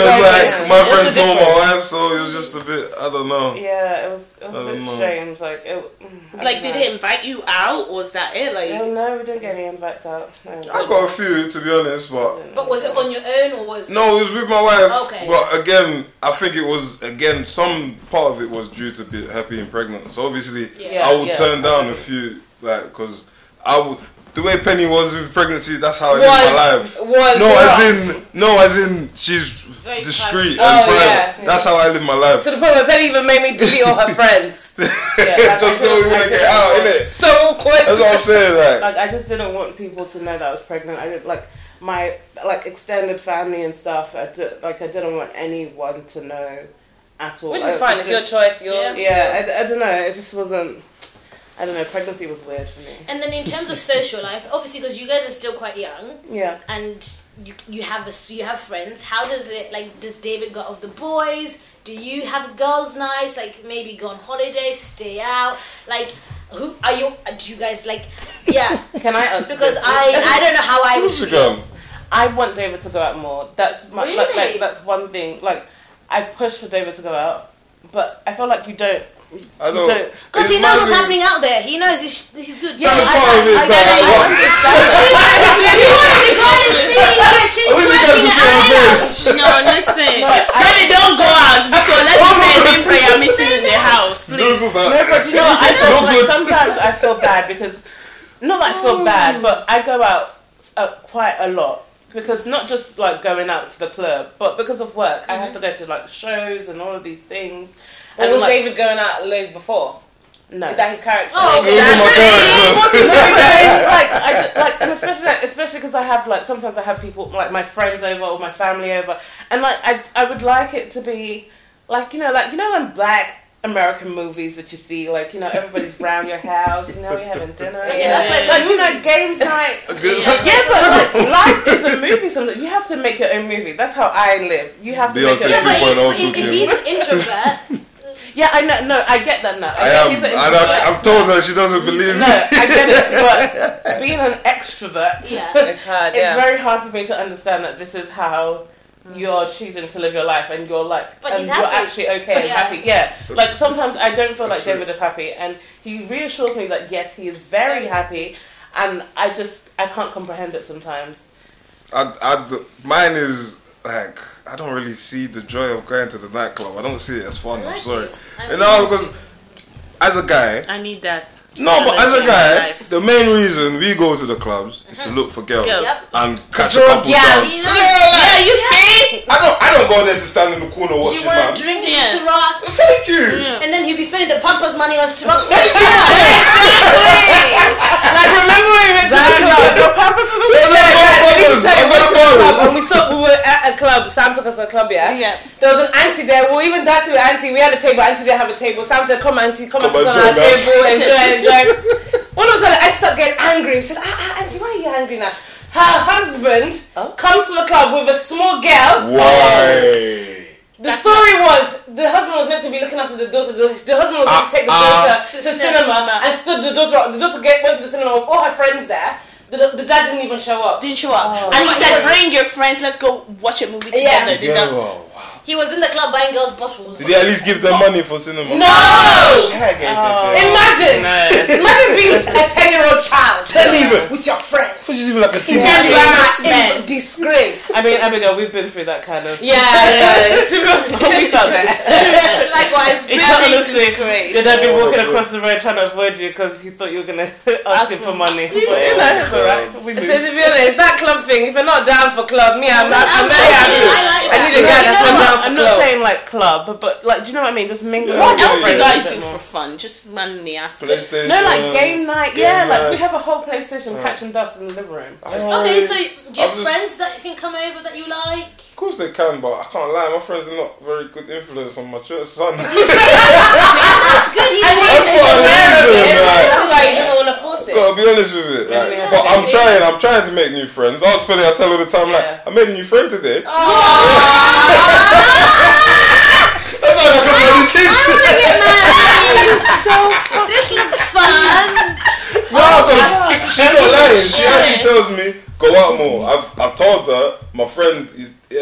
it's like my friends know my wife, so it was just a bit. I don't know. Yeah, it was a bit strange. Did they invite you out? Or was that it? No, we didn't get any invites out. No, I got a few, to be honest, but was it on your own or was? No, it was with my wife. Okay. But again, I think it was some part of it was due to be happy and pregnant. So obviously, I would turn down a few because I would. The way Penny was with pregnancy, that's how I lived my life. As in she's discreet and private. Yeah. That's how I live my life. To the point where Penny even made me delete all her friends. Just so we want to get out, innit? So quick. That's what I'm saying. I just didn't want people to know that I was pregnant. I didn't my extended family and stuff. I didn't want anyone to know at all. Which is fine. It's your choice. I don't know. It just wasn't. I don't know, pregnancy was weird for me. And then in terms of social life, obviously because you guys are still quite young, and you have friends, how does it, does David go of the boys? Do you have girls' nights, maybe go on holiday, stay out, who are you, do you guys, Can I answer because this? I don't know how I would feel. I want David to go out more, that's my, really? That's one thing, I push for David to go out, but I feel like you don't. I know. Because he knows what's happening out there. He knows he's good. Yeah, I know. He wanted to go and see. She's working No, listen. Maybe don't go out because let's make a prayer meeting in the house, please. No, but you know, I felt like sometimes I feel bad because not that I feel bad, but I go out quite a lot. Because not just like going out to the club, but because of work, I have to go to like shows and all of these things. And was like, David going out loads before? No, is that his character? Oh, okay. Especially because I have like sometimes I have people like my friends over or my family over, and like I would like it to be like you know in black American movies that you see, like, you know, everybody's round your house, you know, you're having dinner. Yeah, that's like, you know, games night. Yeah, but like, life is a movie sometimes. You have to make your own movie. That's how I live. You have to Beyonce make your own movie. If he's an introvert. Yeah, I know. No, I get that now. I've told her she doesn't believe me. No, I get it. But being an extrovert, it's hard. Yeah. It's very hard for me to understand that this is how you're choosing to live your life, and you're like, but and you're actually okay and happy. Yeah, like sometimes I don't feel like David is happy, and he reassures me that yes, he is very happy, and I can't comprehend it sometimes. Mine is like I don't really see the joy of going to the nightclub. I don't see it as fun. I'm sorry, you know, because as a guy, I need that. No, but as a guy, the main reason we go to the clubs is to look for girls and catch a couple dogs. You know? You see? I don't go there to stand in the corner watching. You want to drink Ciroc? Thank you. Yeah. And then he'll be spending the Pampers money on Ciroc. Thank you. Like remember when we went to the club? The Pampers was the we were at a club. Sam took us to a club. Yeah. There was an auntie there. We even danced with auntie. We had a table. Auntie didn't have a table. Sam said, "Come, auntie, come and sit on our table and enjoy." All of a sudden, I start getting angry. I said, auntie, why are you angry now? Her husband comes to the club with a small girl. Why? The story was, the husband was meant to be looking after the daughter. The husband was going to take the daughter to the cinema and stood the daughter up. The daughter went to the cinema with all her friends there. The dad didn't even show up. And he said, bring your friends, let's go watch a movie together. Yeah. He was in the club buying girls' bottles. Did they at least give them money for cinema? No! Imagine being a 10-year-old child. With your friends. Which is even like a teenager. In disgrace. I mean, Abigail, we've been through that kind of... Yeah. We felt that. Likewise. Dad be walking across the road trying to avoid you because he thought you were going to ask him for money. But it's alright. So to be honest, that club thing, if you're not down for club, me, I'm very happy. I need a guy that's not down. I'm not saying like club, but like, do you know what I mean? Just mingle. Yeah, what else do you guys do for fun? Just man the ass. No, like game night. Like we have a whole PlayStation catch and dust in the living room. Okay, so do you have friends that can come over that you like? Of course they can, but I can't lie. My friends are not very good influence on my son. That's good. That's why you don't want to force it. Gotta be honest with it. But I'm trying to make new friends. I'll tell you, I tell all the time, like I made a new friend today. That's how you become a kid. I want to get married. This looks fun. No, because she's not lying. She actually tells me go out more. I've told her my friend is I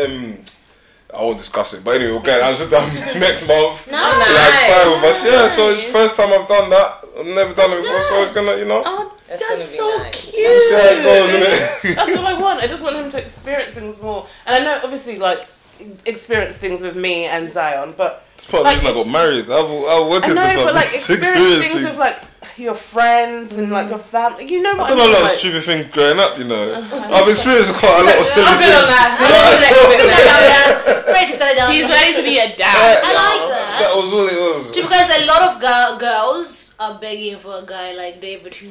won't discuss it, but anyway, okay. I'm just done next month. Five of us. Yeah, so it's first time I've done that. I've never done it before, so it's gonna, you know. That's so cute. That's how it goes, isn't it? That's what I want. I just want him to experience things more. And I know, obviously, like, experience things with me and Zion, but... It's part of the reason I got married. I wanted to experience things with, like, your friends and, like, your family. You know what I mean? I've done a lot of stupid things growing up, you know. I've experienced quite a lot of silly things. He's ready to be a dad. I like that. That was all it was. Because a lot of girls... are begging for a guy like David who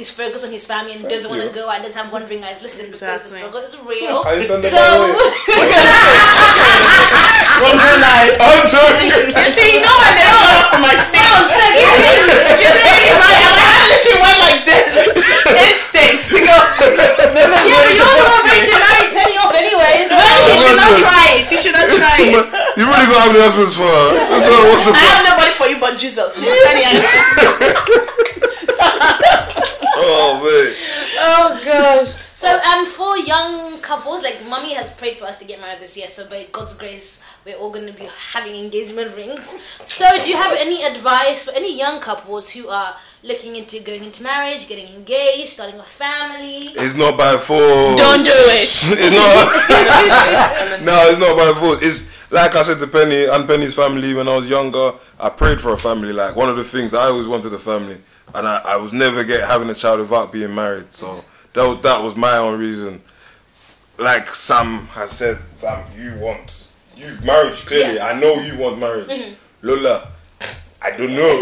is focused on his family and doesn't want to go out and doesn't have wandering eyes. Listen, because the struggle is real. I'm joking. You see, no one ever got off my seat. I literally went like this. Instincts to go. Yeah, but you're the one going to marry Penny off anyways. You should not try it. You should not try it. You really got to have the husbands for her. I have nobody for you but Jesus. Oh wait. Oh gosh. So for young couples, like Mummy has prayed for us to get married this year, so by God's grace we're all going to be having engagement rings. So do you have any advice for any young couples who are looking into going into marriage, getting engaged, starting a family? It's not by force. Don't do it. No, it's not by force. It's like I said to Penny and Penny's family when I was younger. I prayed for a family. Like one of the things I always wanted a family, and I was never having a child without being married. So that was my own reason. Like Sam has said, Sam, you want marriage clearly. Yeah. I know you want marriage, Lola. I don't know.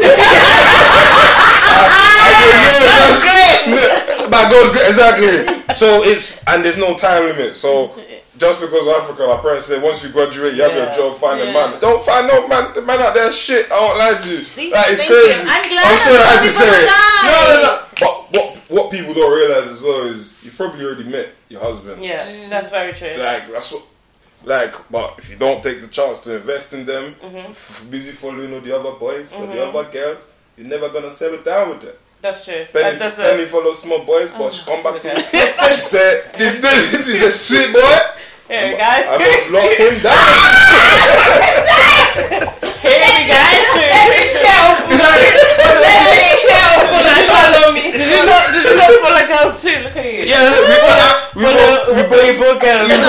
That goes great, exactly. So it's, and there's no time limit. So just because Africa, our parents say once you graduate, you have your job, find a man. Don't find no man. The man out there is shit. I won't lie to you. See, that is crazy. You. I'm glad. I'm sorry I had to say it. No. But what people don't realize as well is you've probably already met your husband. Yeah, that's very true. Like that's what. Like, but if you don't take the chance to invest in them, busy following all the other boys or the other girls, you're never gonna settle down with them. That's true. Penny, that's Penny follows small boys, but she come back to me. She said, "This dude is a sweet boy. Here we go. I must lock him down." Here we go. Let me careful. Let me careful. That's all on me. Did you not follow girls too? Look at you. Yeah, we got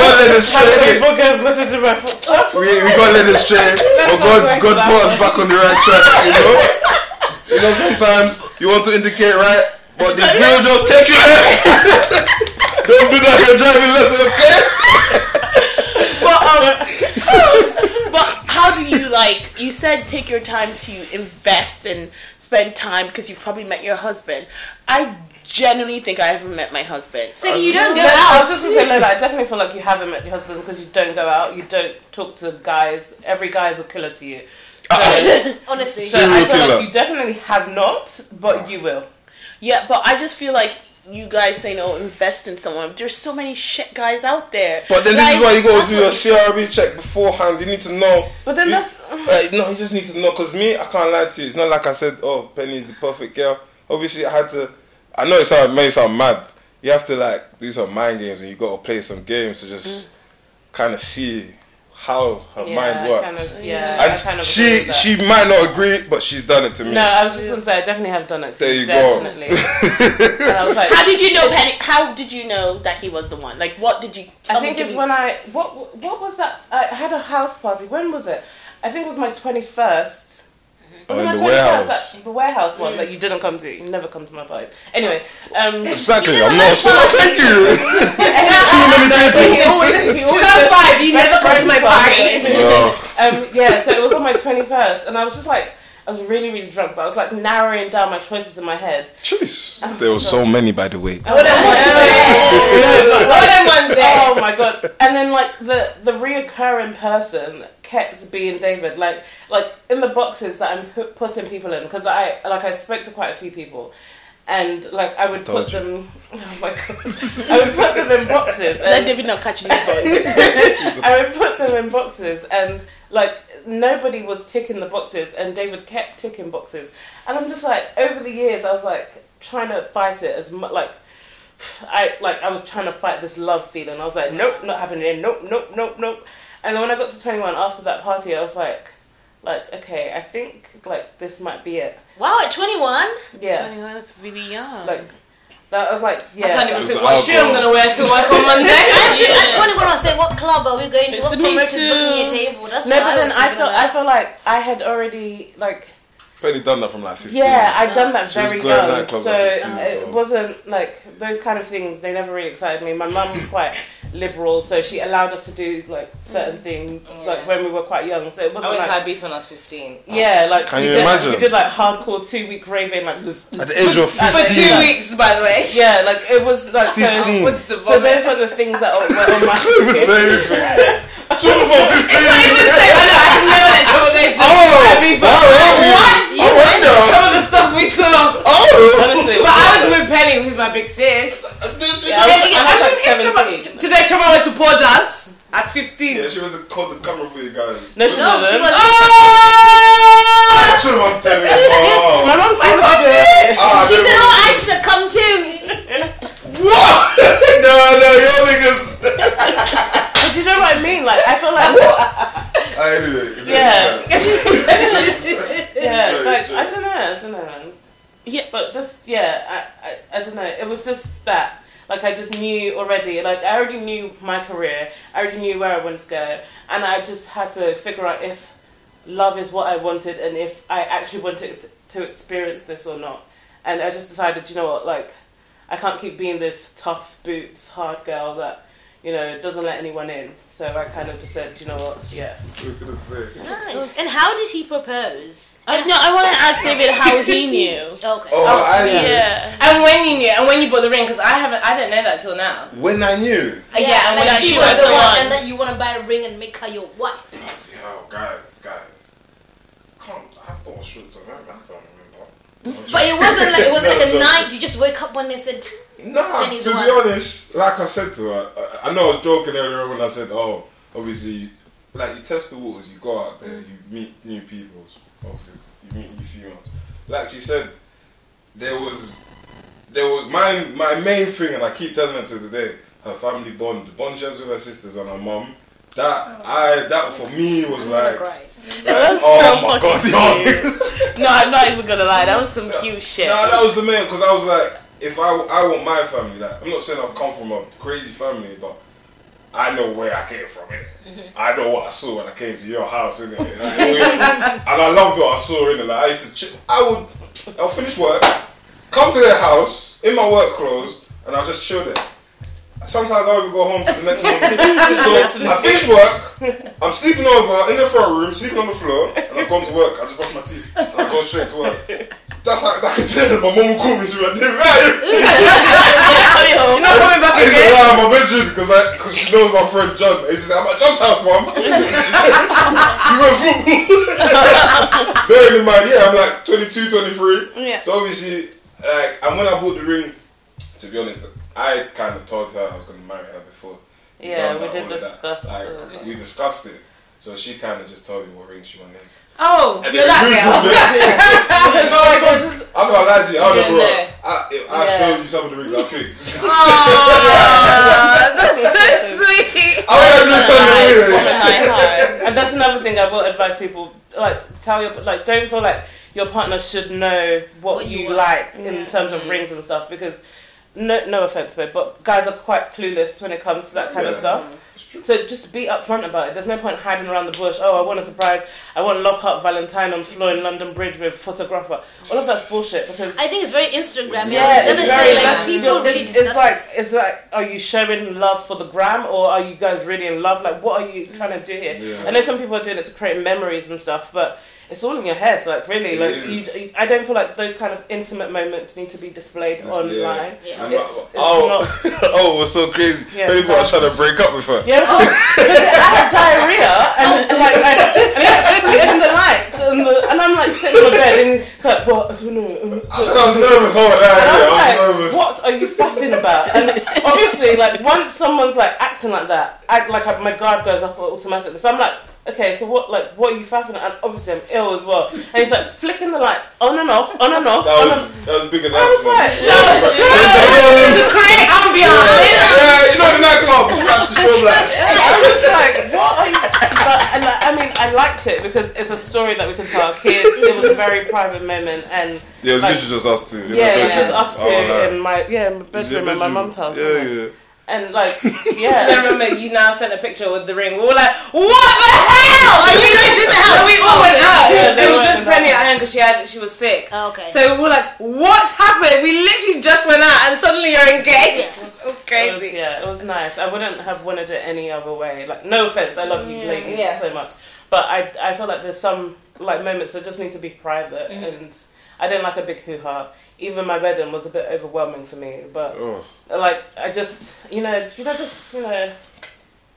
led astray. Well, God put us back on the right track. You know, sometimes you want to indicate right, but this girl just take you out. Don't do that. You're driving lesson, okay? But how do you like? You said take your time to invest and spend time because you've probably met your husband. I genuinely think I haven't met my husband. So you don't go out. I was just gonna say, Lola, I definitely feel like you haven't met your husband because you don't go out, you don't talk to guys. Every guy is a killer to you. So, honestly, so I feel like you definitely have not, but you will. Yeah, but I just feel like you guys say no, invest in someone. There's so many shit guys out there. But then like, this is why you gotta do your CRB check beforehand. You need to know. But then you just need to know because me, I can't lie to you. It's not like I said, oh, Penny is the perfect girl. Obviously, I had to. I know it may sound mad. You have to like do some mind games, and you gotta play some games to just kind of see how her mind works. She might not agree, but she's done it to me. No, I was just gonna say I definitely have done it. There you go. And I was like, how did you know, Penny? How did you know that he was the one? Like, what did you? I think it's when I what was that? I had a house party. When was it? I think it was my 21st. In the warehouse. Like, the warehouse one that you didn't come to. You never come to my party. Anyway. Exactly. I'm not so thank you. You never come to my party. So it was on my 21st. And I was just like, I was really, really drunk. But I was like narrowing down my choices in my head. Jeez. There were so many, by the way. Oh, my God. And then like the reoccurring person kept being David, like in the boxes that I'm putting people in, because I spoke to quite a few people, and like I would put them. Oh my God! I would put them in boxes. Let David not catch you boys. I would put them in boxes, and like nobody was ticking the boxes, and David kept ticking boxes, and I'm just like, over the years, I was like trying to fight it as much, like. I was trying to fight this love feeling. I was like, nope, not happening. Nope. And then when I got to 21 after that party, I was like, okay, I think like this might be it. Wow, at 21? Yeah. 21, that's really young. Like, that I was like, yeah. I can't even think what shoe I'm going to wear to work on Monday. At 21, I say, what club are we going to? What place is booking your table? That's no, but then I felt like I had already like. Penny done that from like 15. Yeah, I'd done that very young, so it wasn't like those kind of things. They never really excited me. My mum was quite liberal, so she allowed us to do like certain things like when we were quite young. So it wasn't. I went to Ibiza when I was 15. Yeah, like can you imagine? We did like hardcore 2-week raving like this, at the age of 15 for 2 weeks, by the way. Yeah, like it was like 15. So those were the things that were on my. Some of the stuff we saw. Oh, honestly, but I was with Penny, who's my big sis. I was like 17. Today, Chama went to pole dance at 15. Yeah, she went to call the camera for you guys. No, she was. Oh, Chama, tell me. My mom said, she said, "Oh, I should have come too." What? No, you're niggas. But you know what I mean? Like, I feel like. I do it. Yeah, like I don't know. Yeah, but just I don't know. It was just that Like, I just knew already. Like, I already knew my career. I already knew where I wanted to go. And I just had to figure out if love is what I wanted and if I actually wanted to experience this or not. And I just decided, you know what, like, I can't keep being this tough boots, hard girl that, you know, doesn't let anyone in. So I kind of just said, you know what, yeah. We're gonna say. Nice. And how did he propose? No, I want to ask David how he knew. Okay. Oh, I knew. Yeah. And when you knew, and when you bought the ring, because I didn't know that till now. When I knew. Yeah, and like when she was the one. And that you want to buy a ring and make her your wife. Bloody hell, guys. I thought she was a man, I don't remember. But it wasn't like a night. You just wake up one day and said. Nah, to be honest, like I said to her, I know I was joking earlier when I said, "Oh, obviously, like you test the waters, you go out there, you meet new people, you meet new females." Like she said, there was my main thing, and I keep telling her to today, her family bond, the bond she has with her sisters and her mum. That for me was like. Like, oh so my god, no, I'm not even gonna lie, that was some cute shit. No, that was the main, because I was like, if I want my family, like, I'm not saying I've come from a crazy family, but I know where I came from, innit? Mm-hmm. I know what I saw when I came to your house, innit? Like, and I loved what I saw, innit? Like, I used to, I'll finish work, come to their house, in my work clothes, and I'll just chill there. Sometimes I even go home to the next morning. So I finish work, I'm sleeping over in the front room, sleeping on the floor, and I've gone to work. I just brush my teeth and I go straight to work. That's how I can tell that my mum will call me. She's like, "David, you're not coming back again." I used to lie in my bedroom because she knows my friend John. He says, "I'm at John's house, mum." You went football. Bearing in mind, yeah, I'm like 22, 23. Yeah. So obviously, like, and when I bought the ring, to be honest, I kind of told her I was going to marry her before. Yeah, we did discuss that. Like, we discussed it. So she kind of just told me what ring she wanted. Oh, and you're that girl. No, I'm going to lie to you. I showed you some of the rings I picked. Aww, that's so sweet. And that's another thing I will advise people. Like, don't feel like your partner should know what you like in terms of rings and stuff, because... No offense, but guys are quite clueless when it comes to that kind of stuff. So just be upfront about it. There's no point hiding around the bush. Oh, I want a surprise. I want lop-up Valentine on floor in London Bridge with photographer. All of that's bullshit, because I think it's very Instagram. Yeah, it's very, like, people really discuss. It's like, are you showing love for the gram, or are you guys really in love? Like, what are you trying to do here? Yeah. I know some people are doing it to create memories and stuff, but it's all in your head, like, really. Like, I don't feel like those kind of intimate moments need to be displayed online. Yeah. It was so crazy. Yeah, maybe I was trying to break up with her. Yeah, because I had diarrhea, and it actually in the lights, and I'm like sitting on the bed, and it's like, what? I don't know. I was nervous all the time. I was like, what are you faffing about? And obviously, like, once someone's like acting like that, my guard goes up automatically. So I'm like, okay, so what are you faffing at? And obviously I'm ill as well. And he's like flicking the lights on and off, on and off. That was a big announcement. I was like, to create ambiance. Yeah, you know the nightclub, that's the show lights. I was just like, what are you? I mean, I liked it because it's a story that we can tell our kids. It was a very private moment, and it was literally just us two. Yeah, it was just us two in my bedroom at my mum's house. Yeah. And like, yeah. I remember you now sent a picture with the ring. We were like, what the hell? Are you guys in the house? And we all went out. Yeah, they were just spending at home because she was sick. Oh, okay. So we were like, what happened? We literally just went out and suddenly you're engaged. Yeah. It was crazy. It was nice. I wouldn't have wanted it any other way. Like, no offense, I love you ladies so much, but I feel like there's some like moments that just need to be private, and I don't like a big hoo-ha. Even my wedding was a bit overwhelming for me, but like, I just, you know.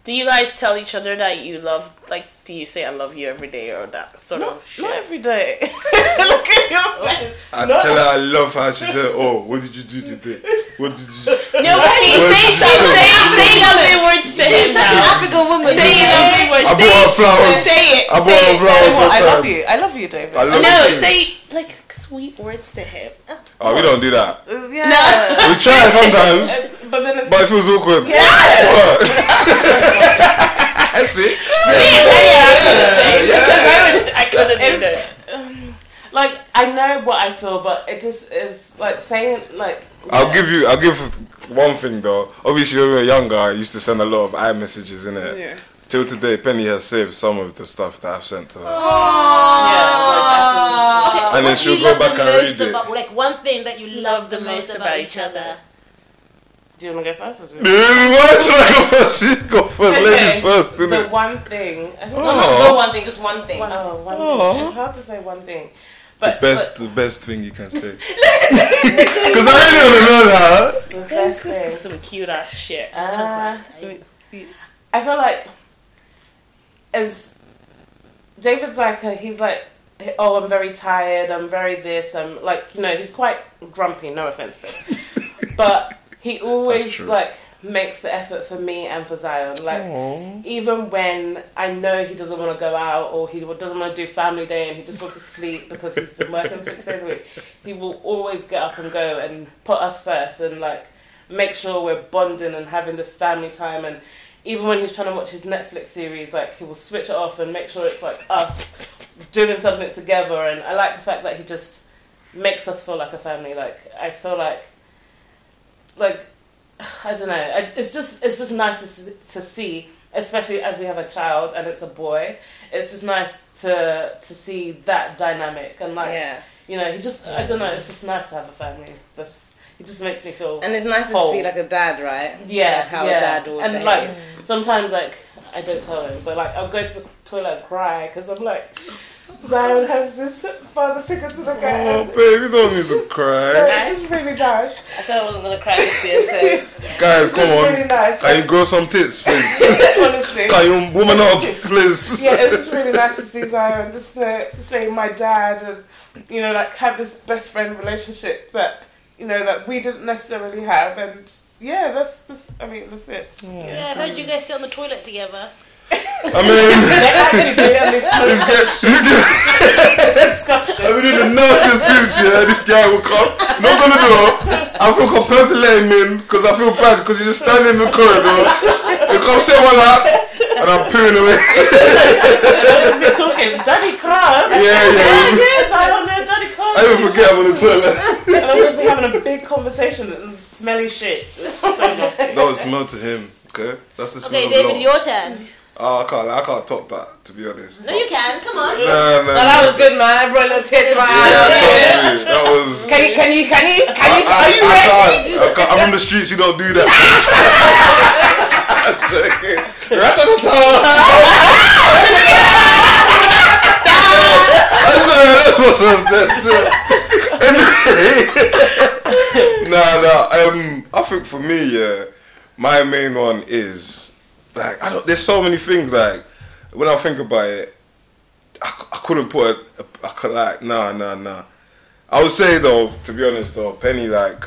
Do you guys tell each other that you love, like, do you say I love you every day or that sort of shit? Not every day. Look at your face. Tell her I love her. She said, oh, what did you do today? What did you do? No, what you say? Say lovely words. She's such an African woman. Say lovely words. I brought her flowers. Say it. I brought her flowers. I love you. I love you, David. Say, like, sweet words to him. Oh, we don't do that. Yeah. No. We try sometimes, but it feels awkward. Yeah. That's it. I couldn't do that. Like, I know what I feel, but it just is like saying, like. I'll give one thing though. Obviously, when we were younger, I used to send a lot of iMessages, innit? Yeah. Till today, Penny has saved some of the stuff that I've sent to her. Yeah, okay, and then she'll go back and read it. Like one thing that you love the most about each other. Do you want to go first? Or do you why should I go first? You go first, okay. Ladies first, innit? So one thing. I think not one thing, just one thing. One thing. It's hard to say one thing. But, the best thing you can say. Because I really want to know that. The best thing. Some cute ass shit. I feel like, as David's like, he's like, oh, I'm very tired, I'm very this, I'm like, you know, he's quite grumpy, no offense, but he always like makes the effort for me and for Zion. Like, aww. Even when I know he doesn't want to go out or he doesn't want to do family day and he just wants to sleep because he's been working 6 days a week, he will always get up and go and put us first and like make sure we're bonding and having this family time. And even when he's trying to watch his Netflix series, like, he will switch it off and make sure it's, like, us doing something together. And I like the fact that he just makes us feel like a family. Like, I feel like, I don't know. It's just nice to see, especially as we have a child and it's a boy. It's just nice to see that dynamic. And, like, you know, he just, I don't know, it's just nice to have a family. It just makes me feel and it's nice whole. To see like a dad, right? Yeah, like how a dad would and behave. Like sometimes like I don't tell him, but like I'll go to the toilet and cry because I'm like Zion has this father figure to the guy. Oh baby, you don't need to cry. It's just really nice. I said I wasn't gonna cry this year, so guys, come on. Really nice. Can you grow some tits, please? Honestly, can you woman up, please? Yeah, it was really nice to see Zion just say my dad and you know like have this best friend relationship that. You know, that we didn't necessarily have, and yeah, that's it. Yeah, I heard you guys sit on the toilet together. I mean, this guy, I mean, in the nasty future, this guy will come. Not gonna do it. I feel compelled to let him in because I feel bad because he's just standing in the corridor. He comes say one up, and I'm peering away. I'm be talking, Daddy Cross. Yeah. I don't know, Daddy Cross. I even forget I'm on the toilet. And I'm be having a big conversation and smelly shit. It's so nasty. That was smell to him, okay? That's the smell. Okay, David, your turn. Oh, I can't top that, to be honest. No, you can. Come on. No. Well, that was good, man. I brought a little tits right out. Yeah, trust me. That was. Are you ready? I'm on the streets. You don't do that. I'm joking. That's what's up. That's it. I think for me, yeah, my main one is like there's so many things like when I think about it, I couldn't put it. I could like nah. I would say though, to be honest though, Penny like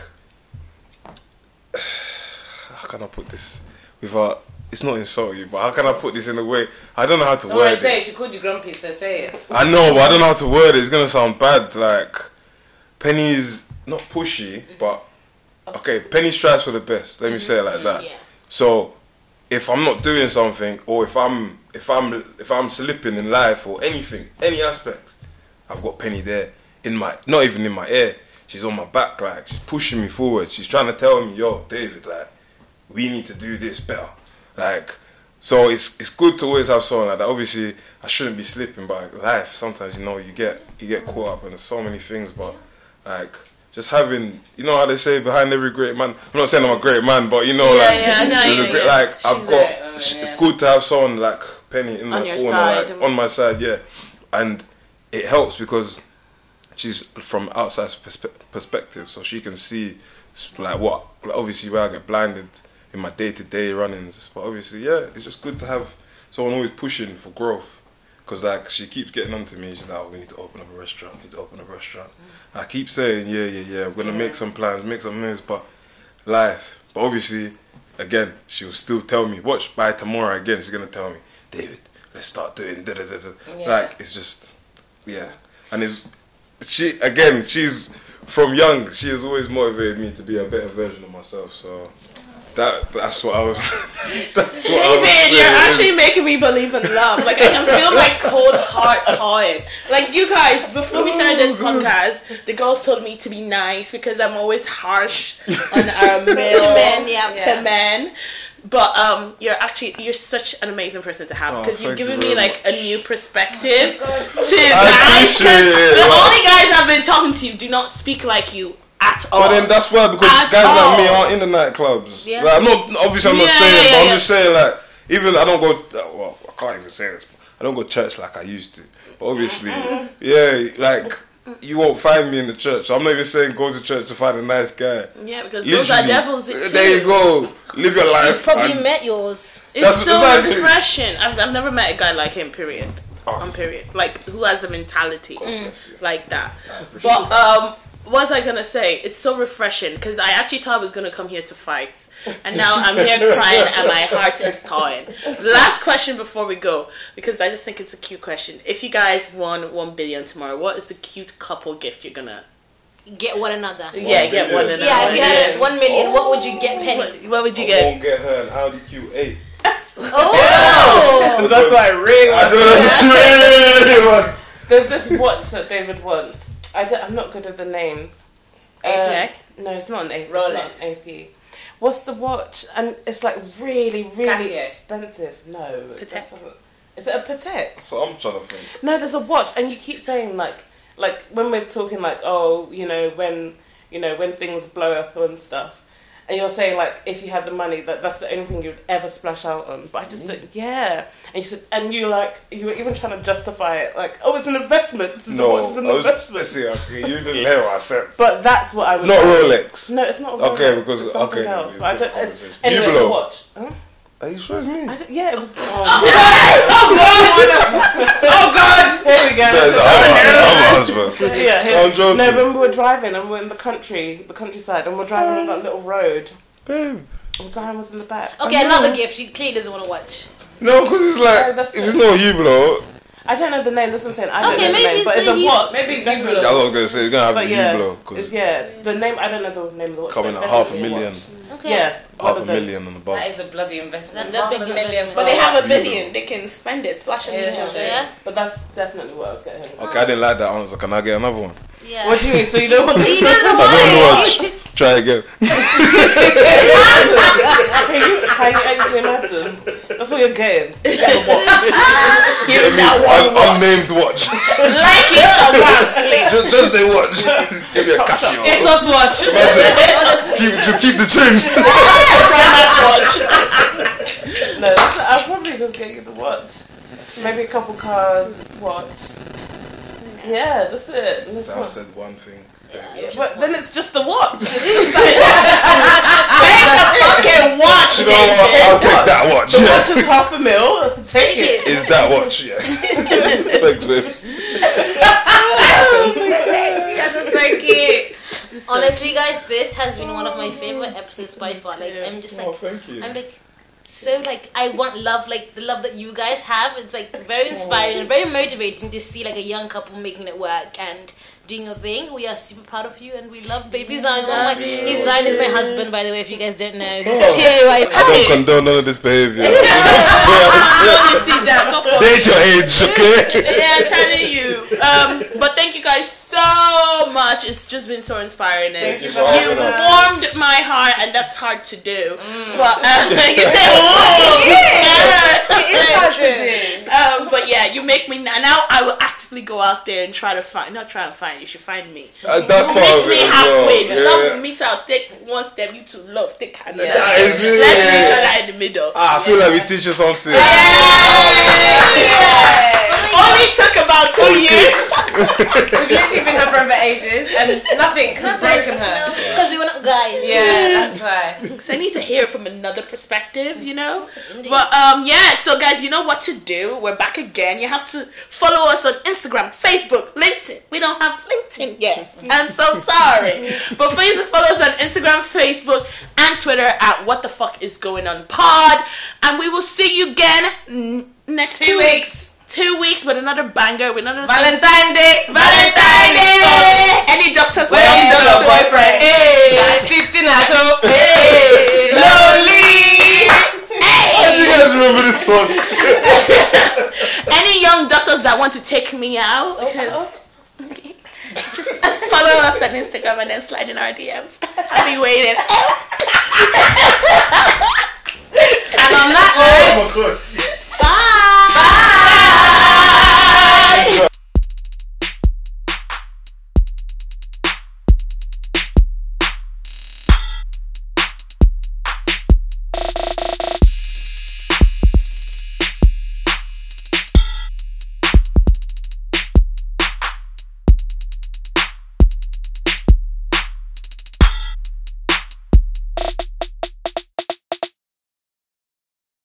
how can I put this without. It's not insult you, but how can I put this in a way? I don't know how to word it. Say it. She called you grumpy, so say it. I know, but I don't know how to word it. It's gonna sound bad. Like Penny's not pushy, but okay. Penny strives for the best. Let me say it like that. Yeah. So, if I'm not doing something, or if I'm slipping in life or anything, any aspect, I've got Penny there in my not even in my ear. She's on my back, like she's pushing me forward. She's trying to tell me, yo, David, like we need to do this better. Like, so it's good to always have someone like that. Obviously, I shouldn't be slipping, but life sometimes you know you get caught up and there's so many things, but. Like, just having, you know how they say behind every great man, I'm not saying I'm a great man, but you know, I've got, it's good to have someone like Penny in my corner, like, on my side, yeah. And it helps because she's from outside perspective, so she can see, like, what, like obviously where I get blinded in my day-to-day run-ins, but obviously, yeah, it's just good to have someone always pushing for growth. Because, like, she keeps getting on to me. She's like, oh, we need to open up a restaurant. I keep saying, yeah, I'm going to make some plans, make some moves, but life. But obviously, again, she'll still tell me, watch, by tomorrow again, she's going to tell me, David, let's start doing da-da-da-da. Yeah. Like, it's just, yeah. And she's from young. She has always motivated me to be a better version of myself. So, That's what I was. That's what I was saying. You're actually making me believe in love. Like, I can feel my cold heart thawing. Like, you guys, before we started this podcast, the girls told me to be nice because I'm always harsh on our men. But you're such an amazing person to have because you've given me like a new perspective to guys. The only guys I've been talking to do not speak like you. At all. But then that's why, because guys like me aren't in the nightclubs. Yeah. Like, I'm not saying, but I'm just saying, like, even I don't go, well, I can't even say this, but I don't go to church like I used to. But obviously, like, you won't find me in the church. I'm not even saying go to church to find a nice guy. Yeah, because literally, those are devils. There you go. Live your life. You've probably met yours. It's so refreshing. I've never met a guy like him, period. Like, who has a mentality like that. But, what was I going to say? It's so refreshing because I actually thought I was going to come here to fight. And now I'm here crying and my heart is thawing. Last question before we go, because I just think it's a cute question. If you guys won 1 billion tomorrow, what is the cute couple gift you're going to get one another? Yeah, get one another. Yeah, if you had 1 million, what would you get, Penny? What would you get? I won't get her an Audi Q8. Oh! That's why I really want. I know that's a shame. There's this watch that David wants. I'm not good at the names. A-Tech? No, it's not an AP. Rolex. It's not an AP. What's the watch? And it's like really, really Casio. Expensive. No. Patek. Is it a Patek? That's what I'm trying to think. No, there's a watch, and you keep saying like when we're talking like, oh, when things blow up and stuff, and you're saying like, if you had the money, that's the only thing you'd ever splash out on. But I just don't. Yeah, and you said, and you were even trying to justify it, like, oh, it's an investment. No, it's an investment. See, okay, you didn't hear what I said. But that's what I was. Not like. Rolex. No, it's not. Rolex. Okay, because it's something else. But I don't. Anyway, the watch. Huh? Are you sure it's me? Yeah, it was. Oh god! Here we go. That's our husband. Yeah, I'm joking. No, when we were driving and we were in the countryside, and we're driving on that little road. Babe. And Zion was in the back. Okay, another gift. She clearly doesn't want to watch. No, because it's like, no, if it's not Hublot. I don't know the name. That's what I'm saying. I don't know the name, but it's a watch. Maybe it's Hublot. That's what I was going to say. You're going to have Hublot. Yeah, the name, I don't know the name of the watch. Coming at $500,000. Okay. Yeah, half a million and above. That is a bloody investment. That's $1 million. But they have $1 billion. They can spend it, splash it on each other. Yeah. But that's definitely what I'll get him. Okay, I didn't like that answer. Can I get another one? Yeah. What do you mean? So you don't want to? He doesn't want to watch. Try again. Can you imagine? That's what you're getting. You get a watch. Give that one watch. Unnamed watch. Like it or not? Just a watch. Give me a Casio. ASOS watch. To keep the change. No, I'll probably just get you the watch. Maybe a couple cars, watch. Yeah, that's it. Sam said one thing. Yeah, but then it's just the watch. It's just like, take the fucking watch. You know what? I'll take that watch. The watch is $500,000. Take it. Is that watch? Yeah. Thanks, babes. That's so cute. Honestly, guys, this has been one of my favorite episodes by far. Like, I'm just like, oh, thank you. I'm like, so like, I want love, like the love that you guys have. It's like very inspiring and very motivating to see like a young couple making it work and doing your thing. We are super proud of you, and we love baby Zion. Zion is my husband, by the way. If you guys don't know, he's here right now. I don't condone none of this behavior. Date your age, okay? Yeah, I'm telling you. But thank you guys so much. It's just been so inspiring. And you warmed my heart, and that's hard to do. But you said, "Whoa, it's hard to do." But yeah, you make me now. I will actively go out there and try to find. You should find me. That's part of it. Meet me halfway. Love meets out. Take one step. You two love. Take another. Let's meet each other in the middle. I feel like we teach you something. Only took about 2 years. We've literally been her for ages, and nothing has broken her. Because we were not guys. Yeah, that's why. Because I need to hear from another perspective, you know. Indeed. But yeah. So guys, you know what to do. We're back again. You have to follow us on Instagram, Facebook, LinkedIn. We don't have LinkedIn yet. I'm so sorry. But please follow us on Instagram, Facebook, and Twitter at What the Fuck is Going On Pod. And we will see you again next 2 weeks. 2 weeks with another banger, with another Valentine's Day. Any doctor says, well, boyfriend. Hey, sitting at home. Hey, lonely. just remember this song. Any young doctors that want to take me out, okay. Just follow us on Instagram and then slide in our DMs. I'll be waiting. And on that note, oh my God.